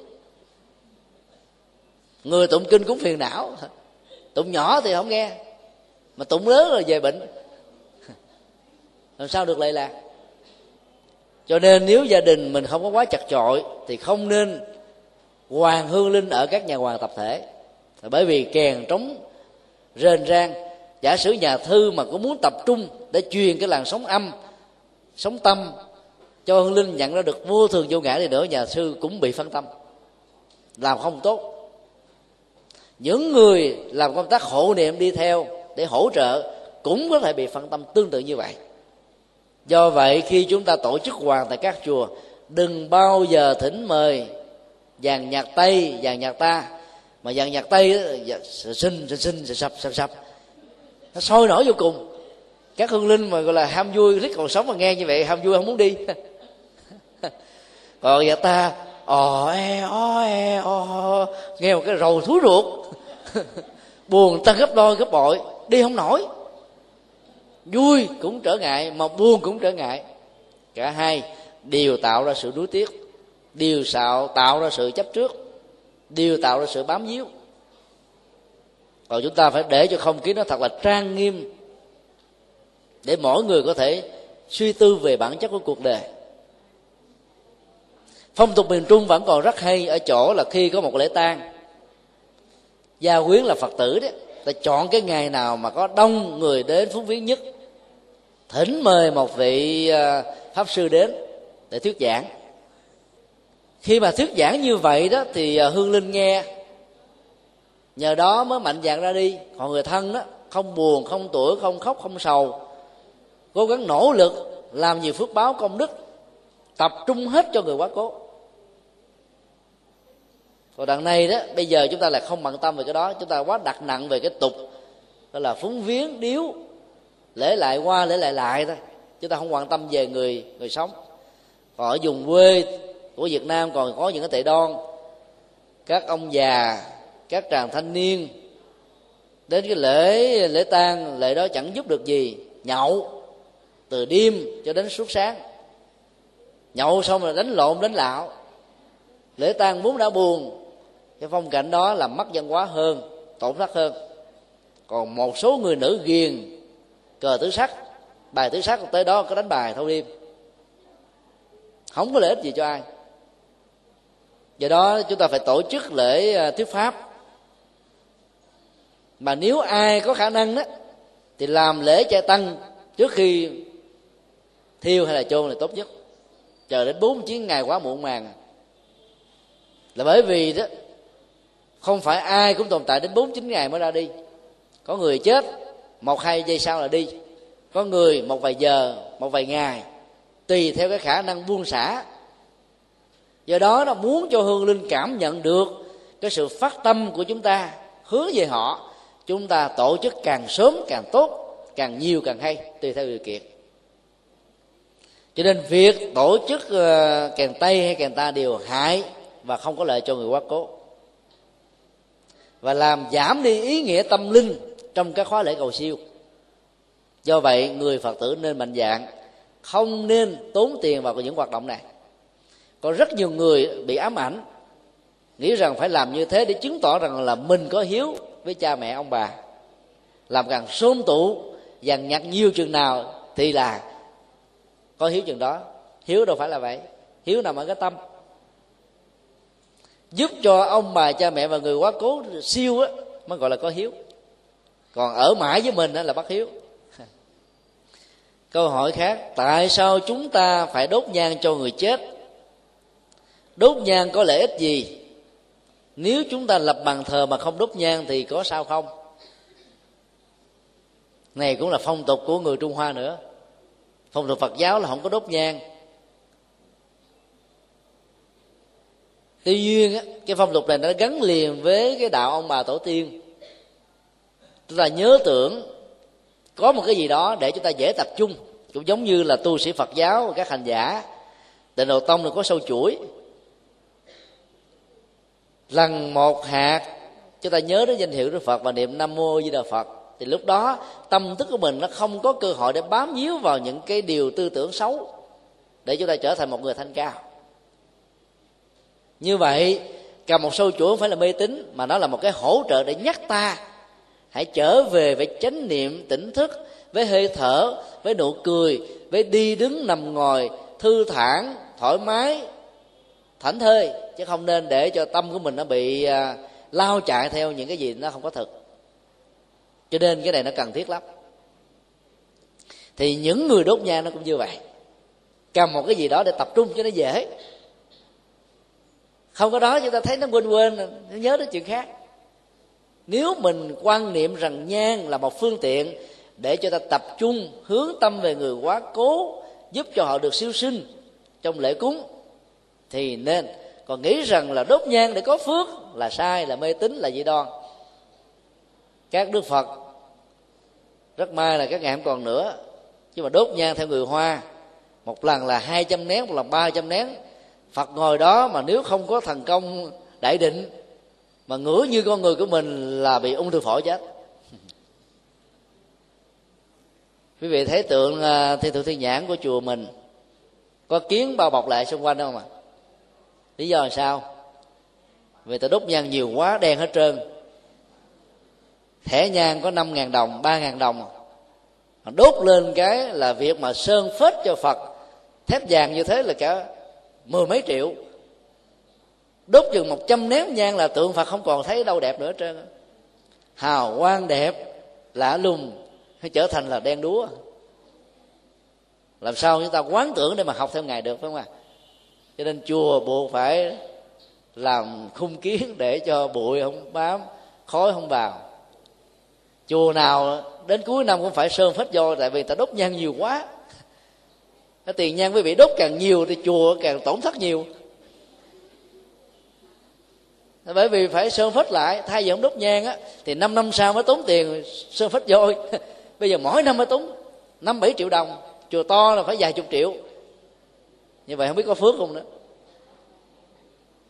Người tụng kinh cũng phiền não. Tụng nhỏ thì không nghe, mà tụng lớn rồi về bệnh, làm sao được lệ lạc? Cho nên nếu gia đình mình không có quá chặt chội thì không nên hoàng hương linh ở các nhà hoàng tập thể, bởi vì kèn trống rền rang. Giả sử nhà thư mà cũng muốn tập trung để truyền cái làn sóng âm, sóng tâm cho hương linh nhận ra được vô thường vô ngã đi nữa, nhà sư cũng bị phân tâm, làm không tốt. Những người làm công tác hộ niệm đi theo để hỗ trợ cũng có thể bị phân tâm tương tự như vậy. Do vậy khi chúng ta tổ chức hoàng tại các chùa, đừng bao giờ thỉnh mời dàn nhạc Tây, dàn nhạc ta. Mà dàn nhạc Tây xin sập, nó sôi nổi vô cùng. Các hương linh mà gọi là ham vui, thích còn sống mà nghe như vậy, ham vui không muốn đi. Còn dàn ta nghe một cái rầu thú ruột. Buồn ta gấp đôi gấp bội, đi không nổi. Vui cũng trở ngại mà buồn cũng trở ngại, cả hai đều tạo ra sự nuối tiếc, đều tạo ra sự chấp trước, đều tạo ra sự bám víu. Còn chúng ta phải để cho không khí nó thật là trang nghiêm, để mỗi người có thể suy tư về bản chất của cuộc đời. Phong tục miền Trung vẫn còn rất hay ở chỗ là khi có một lễ tang, gia quyến là Phật tử đấy, ta chọn cái ngày nào mà có đông người đến phúng viếng nhất, thỉnh mời một vị pháp sư đến để thuyết giảng. Khi mà thuyết giảng như vậy đó thì hương linh nghe, nhờ đó mới mạnh dạn ra đi. Còn người thân đó không buồn, không tủi, không khóc, không sầu, cố gắng nỗ lực làm nhiều phước báo công đức, tập trung hết cho người quá cố. Còn đằng này đó, bây giờ chúng ta lại không bận tâm về cái đó, chúng ta quá đặt nặng về cái tục, đó là phúng viếng, điếu, lễ lại qua lễ lại thôi. Chúng ta không quan tâm về người sống. Còn ở vùng quê của Việt Nam còn có những cái tệ đoan, các ông già, các chàng thanh niên đến cái lễ tang, lễ đó chẳng giúp được gì, nhậu từ đêm cho đến suốt sáng, nhậu xong là đánh lộn đánh lạo. Lễ tang muốn đã buồn, cái phong cảnh đó làm mất văn hóa hơn, tổn thất hơn. Còn một số người nữ ghiền cờ tứ sắc, bài tứ sắc, tới đó có đánh bài thâu đêm, không có lợi ích gì cho ai. Do đó chúng ta phải tổ chức lễ thuyết pháp, mà nếu ai có khả năng đó thì làm lễ trai tăng trước khi thiêu hay là chôn là tốt nhất. Chờ đến 49 ngày quá muộn màng, là bởi vì đó không phải ai cũng tồn tại đến 49 ngày mới ra đi. Có người chết 1-2 giây sau là đi, có người một vài giờ, một vài ngày, tùy theo cái khả năng buông xả. Do đó nó muốn cho hương linh cảm nhận được cái sự phát tâm của chúng ta hướng về họ, chúng ta tổ chức càng sớm càng tốt, càng nhiều càng hay, tùy theo điều kiện. Cho nên việc tổ chức kèn Tây hay kèn ta đều hại và không có lợi cho người quá cố, và làm giảm đi ý nghĩa tâm linh trong các khóa lễ cầu siêu. Do vậy người Phật tử nên mạnh dạn, không nên tốn tiền vào những hoạt động này. Có rất nhiều người bị ám ảnh, nghĩ rằng phải làm như thế để chứng tỏ rằng là mình có hiếu với cha mẹ ông bà. Làm càng sớm tụ, dằn nhặt nhiều chừng nào thì là có hiếu chừng đó. Hiếu đâu phải là vậy, hiếu nằm ở cái tâm. Giúp cho ông bà, cha mẹ và người quá cố siêu á mới gọi là có hiếu, còn ở mãi với mình là bất hiếu. Câu hỏi khác: tại sao chúng ta phải đốt nhang cho người chết? Đốt nhang có lợi ích gì? Nếu chúng ta lập bàn thờ mà không đốt nhang thì có sao không? Này cũng là phong tục của người Trung Hoa nữa. Phong tục Phật giáo là không có đốt nhang. Tuy nhiên cái phong tục này nó gắn liền với cái đạo ông bà tổ tiên. Chúng ta nhớ tưởng có một cái gì đó để chúng ta dễ tập trung. Cũng giống như là tu sĩ Phật giáo, các hành giả Tịnh Độ Tông là có sâu chuỗi. Lần một hạt chúng ta nhớ đến danh hiệu Đức Phật và niệm Nam Mô Di Đà Phật, thì lúc đó tâm thức của mình nó không có cơ hội để bám víu vào những cái điều tư tưởng xấu để chúng ta trở thành một người thanh cao. Như vậy cầm một sâu chuỗi không phải là mê tín, mà nó là một cái hỗ trợ để nhắc ta hãy trở về với chánh niệm, tỉnh thức, với hơi thở, với nụ cười, với đi đứng nằm ngồi thư thản, thoải mái, thảnh thơi, chứ không nên để cho tâm của mình nó bị lao chạy theo những cái gì nó không có thực. Cho nên cái này nó cần thiết lắm. Thì những người đốt nhang nó cũng như vậy, cầm một cái gì đó để tập trung cho nó dễ. Không có đó chúng ta thấy nó quên quên, nó nhớ đến chuyện khác. Nếu mình quan niệm rằng nhang là một phương tiện để cho ta tập trung hướng tâm về người quá cố, giúp cho họ được siêu sinh trong lễ cúng thì nên, còn nghĩ rằng là đốt nhang để có phước là sai, là mê tín, là dị đoan. Các Đức Phật rất may là các ngài không còn nữa, chứ mà đốt nhang theo người Hoa một lần là 200 nén, một lần 300 nén. Phật ngồi đó mà nếu không có thần công đại định mà ngửa như con người của mình là bị ung thư phổi chết. Quý vị thấy tượng Thiên Thượng Thiên Nhãn của chùa mình có kiến bao bọc lại xung quanh không ạ? Lý do là sao? Vì ta đốt nhang nhiều quá, đen hết trơn. Thẻ nhang có 5.000 đồng, 3.000 đồng, đốt lên cái là việc mà sơn phết cho Phật thép vàng như thế là cả 10 mấy triệu. Đốt chừng 100 nén nhang là tượng Phật không còn thấy đâu đẹp nữa hết trơn. Hào quang đẹp lạ lùng hay trở thành là đen đúa. Làm sao chúng ta quán tưởng để mà học theo ngài được, phải không ạ? Cho nên chùa buộc phải làm khung kiến để cho bụi không bám, khói không vào. Chùa nào đến cuối năm cũng phải sơn phết vô, tại vì ta đốt nhang nhiều quá. Cái tiền nhang quý vị đốt càng nhiều thì chùa càng tổn thất nhiều, bởi vì phải sơn phết lại. Thay vì không đốt nhang á thì 5 năm sau mới tốn tiền sơn phết vô. Bây giờ mỗi năm mới tốn 5-7 triệu đồng, chùa to là phải vài chục triệu. Như vậy không biết có phước không nữa.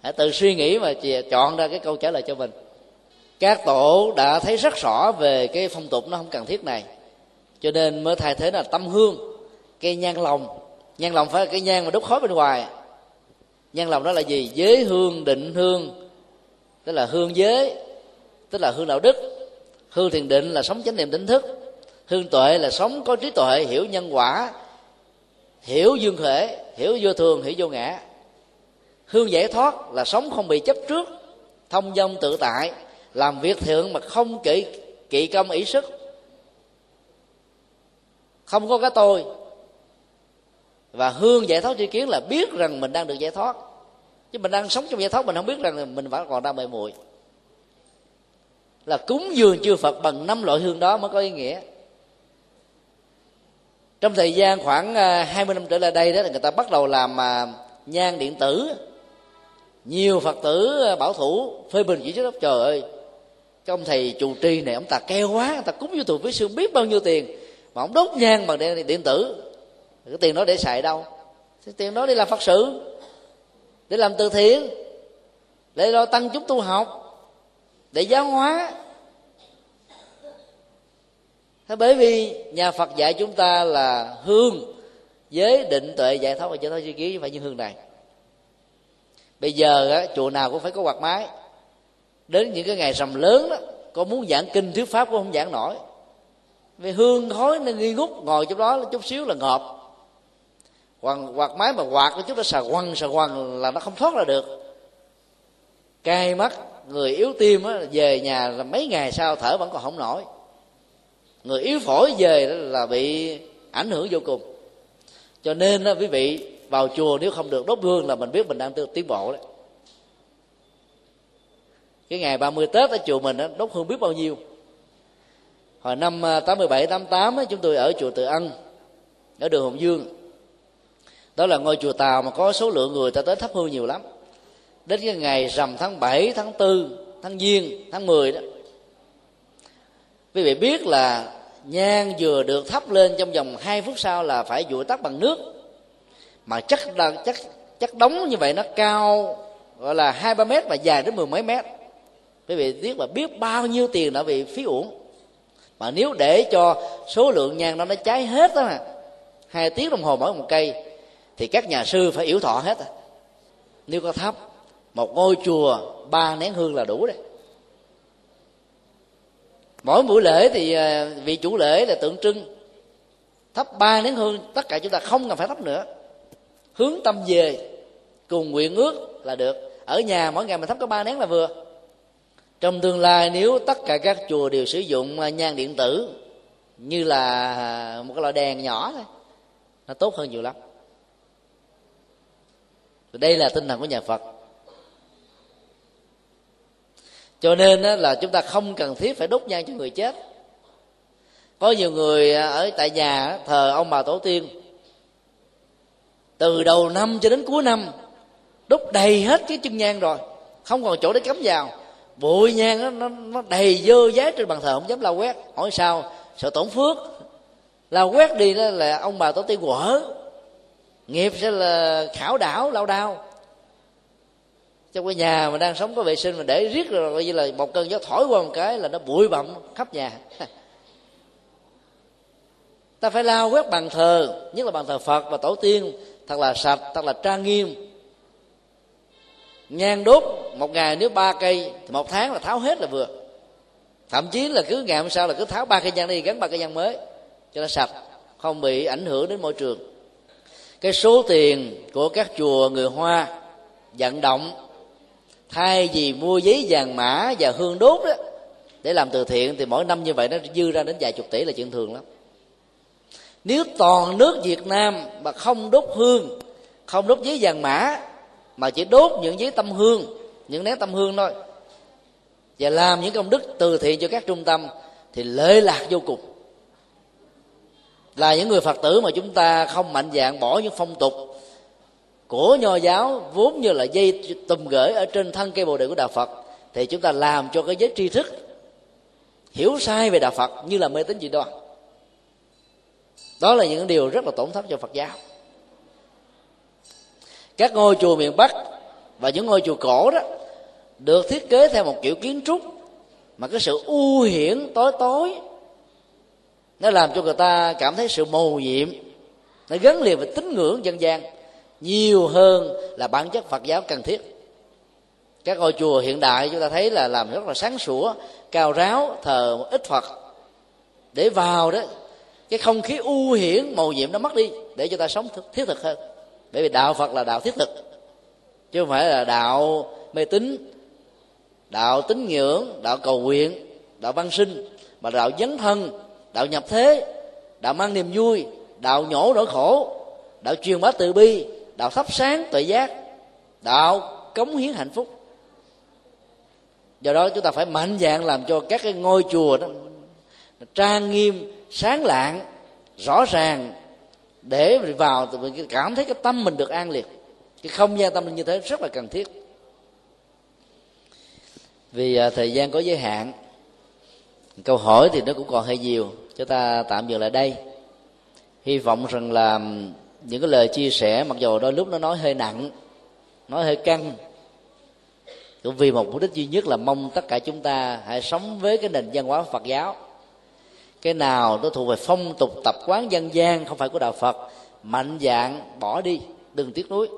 Hãy tự suy nghĩ mà chọn ra cái câu trả lời cho mình. Các tổ đã thấy rất rõ về cái phong tục nó không cần thiết này, cho nên mới thay thế là tâm hương, cây nhang lòng. Nhang lòng phải là cái nhang mà đốt khói bên ngoài. Nhang lòng đó là gì? Giới hương, định hương, tức là hương giới, tức là hương đạo đức. Hương thiền định là sống chánh niệm tỉnh thức. Hương tuệ là sống có trí tuệ, hiểu nhân quả, hiểu dương khể, hiểu vô thường, hiểu vô ngã. Hương giải thoát là sống không bị chấp trước, thông dong tự tại, làm việc thiện mà không kỵ công ỷ sức, không có cái tôi. Và hương giải thoát tri kiến là biết rằng mình đang được giải thoát, chứ mình đang sống trong giải thoát mình không biết rằng mình vẫn còn đang mê muội. Là cúng dường chư Phật bằng 5 loại hương đó mới có ý nghĩa. Trong thời gian khoảng 20 năm trở lại đây đó, người ta bắt đầu làm nhang điện tử. Nhiều Phật tử bảo thủ phê bình chỉ trích: trời ơi, cái ông thầy trụ trì này ông ta keo quá, ông ta cúng vô chùa với sư biết bao nhiêu tiền mà ông đốt nhang bằng điện tử, cái tiền đó để xài đâu? Cái tiền đó để làm Phật sự, để làm từ thiện, để lo tăng chúng tu học, để giáo hóa. Thế bởi vì nhà Phật dạy chúng ta là hương giới định tuệ giải thoát và giải thoát tri kiến, phải như hương này. Bây giờ á, chùa nào cũng phải có quạt máy. Đến những cái ngày rằm lớn đó, con muốn giảng kinh thuyết pháp cũng không giảng nổi, vì hương khói nó nghi ngút, ngồi trong đó chút xíu là ngộp. Quạt máy mà quạt nó chút nó xà quăng là nó không thoát ra được. Cay mắt, người yếu tim á, về nhà là mấy ngày sau thở vẫn còn không nổi. Người yếu phổi về đó là bị ảnh hưởng vô cùng. Cho nên đó, quý vị vào chùa nếu không được đốt hương là mình biết mình đang tiến bộ đấy. Cái ngày 30 Tết ở chùa mình đó, đốt hương biết bao nhiêu. Hồi năm 87-88 chúng tôi ở chùa Tự Ân ở đường Hồng Dương. Đó là ngôi chùa Tàu mà có số lượng người ta tới thắp hương nhiều lắm. Đến cái ngày rằm tháng 7, tháng 4, tháng Giêng, tháng 10 đó, quý vị biết là nhang vừa được thắp lên trong vòng 2 phút sau là phải dụi tắt bằng nước. Mà chắc đóng như vậy nó cao gọi là 2-3 mét và dài đến 10 mấy mét. Quý vị tiếc là biết bao nhiêu tiền đã bị phí uổng. Mà nếu để cho số lượng nhang nó cháy hết đó mà 2 tiếng đồng hồ mỗi một cây thì các nhà sư phải yểu thọ hết. Nếu có thắp một ngôi chùa 3 nén hương là đủ đấy. Mỗi buổi lễ thì vị chủ lễ là tượng trưng thắp 3 nén hương, tất cả chúng ta không cần phải thắp nữa, hướng tâm về cùng nguyện ước là được. Ở nhà mỗi ngày mình thắp có 3 nén là vừa. Trong tương lai nếu tất cả các chùa đều sử dụng nhang điện tử như là một cái loại đèn nhỏ thôi, nó tốt hơn nhiều lắm. Đây là tinh thần của nhà Phật. Cho nên là chúng ta không cần thiết phải đốt nhang cho người chết. Có nhiều người ở tại nhà thờ ông bà tổ tiên, từ đầu năm cho đến cuối năm đốt đầy hết cái chân nhang rồi, không còn chỗ để cắm vào. Bụi nhang nó đầy dơ dái trên bàn thờ, không dám lau quét. Hỏi sao? Sợ tổn phước. Lau quét đi đó là ông bà tổ tiên quở, nghiệp sẽ là khảo đảo lao đao. Trong cái nhà mà đang sống có vệ sinh mà để riết rồi coi như là một cơn gió thổi qua một cái là nó bụi bặm khắp nhà. Ta phải lau quét bàn thờ, nhất là bàn thờ Phật và tổ tiên, thật là sạch, thật là trang nghiêm. Nhang đốt một ngày nếu 3 cây thì 1 tháng là tháo hết là vừa. Thậm chí là cứ ngày hôm sau là cứ tháo 3 cây nhang đi, gắn 3 cây nhang mới cho nó sạch, không bị ảnh hưởng đến môi trường. Cái số tiền của các chùa người Hoa vận động, thay vì mua giấy vàng mã và hương đốt đó để làm từ thiện thì mỗi năm như vậy nó dư ra đến vài chục tỷ là chuyện thường lắm. Nếu toàn nước Việt Nam mà không đốt hương, không đốt giấy vàng mã, mà chỉ đốt những giấy tâm hương, những nén tâm hương thôi, và làm những công đức từ thiện cho các trung tâm thì lệ lạc vô cùng. Là những người Phật tử mà chúng ta không mạnh dạn bỏ những phong tục của Nho giáo vốn như là dây tùm gửi ở trên thân cây bồ đề của đạo Phật, thì chúng ta làm cho cái giới tri thức hiểu sai về đạo Phật như là mê tín dị đoan. Đó là những điều rất là tổn thất cho Phật giáo. Các ngôi chùa miền Bắc và những ngôi chùa cổ đó được thiết kế theo một kiểu kiến trúc mà cái sự u hiển tối tối nó làm cho người ta cảm thấy sự mầu nhiệm, nó gắn liền với tín ngưỡng dân gian nhiều hơn là bản chất Phật giáo cần thiết. Các ngôi chùa hiện đại chúng ta thấy là làm rất là sáng sủa, cao ráo, thờ ít Phật để vào đó cái không khí u hiển mầu nhiệm nó mất đi, để cho ta sống thiết thực hơn. Bởi vì đạo Phật là đạo thiết thực, chứ không phải là đạo mê tín, đạo tín ngưỡng, đạo cầu nguyện, đạo văn sinh, mà đạo dấn thân, đạo nhập thế, đạo mang niềm vui, đạo nhổ nỗi khổ, đạo truyền bá từ bi, đạo thắp sáng tuệ giác, đạo cống hiến hạnh phúc. Do đó chúng ta phải mạnh dạn làm cho các cái ngôi chùa đó trang nghiêm, sáng lạng, rõ ràng, để vào thì mình cảm thấy cái tâm mình được an liệt. Cái không gian tâm linh như thế rất là cần thiết. Vì thời gian có giới hạn, câu hỏi thì nó cũng còn hơi nhiều, chúng ta tạm dừng lại đây. Hy vọng rằng là những cái lời chia sẻ, mặc dù đôi lúc nó nói hơi nặng, nói hơi căng, cũng vì một mục đích duy nhất là mong tất cả chúng ta hãy sống với cái nền văn hóa Phật giáo. Cái nào nó thuộc về phong tục tập quán dân gian không phải của đạo Phật, mạnh dạn bỏ đi, đừng tiếc nuối.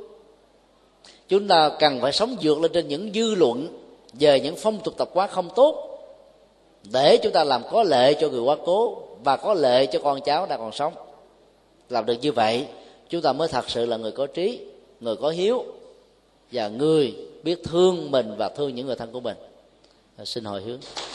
Chúng ta cần phải sống vượt lên trên những dư luận về những phong tục tập quán không tốt, để chúng ta làm có lệ cho người quá cố và có lệ cho con cháu đang còn sống. Làm được như vậy, chúng ta mới thật sự là người có trí, người có hiếu và người biết thương mình và thương những người thân của mình. Xin hồi hướng.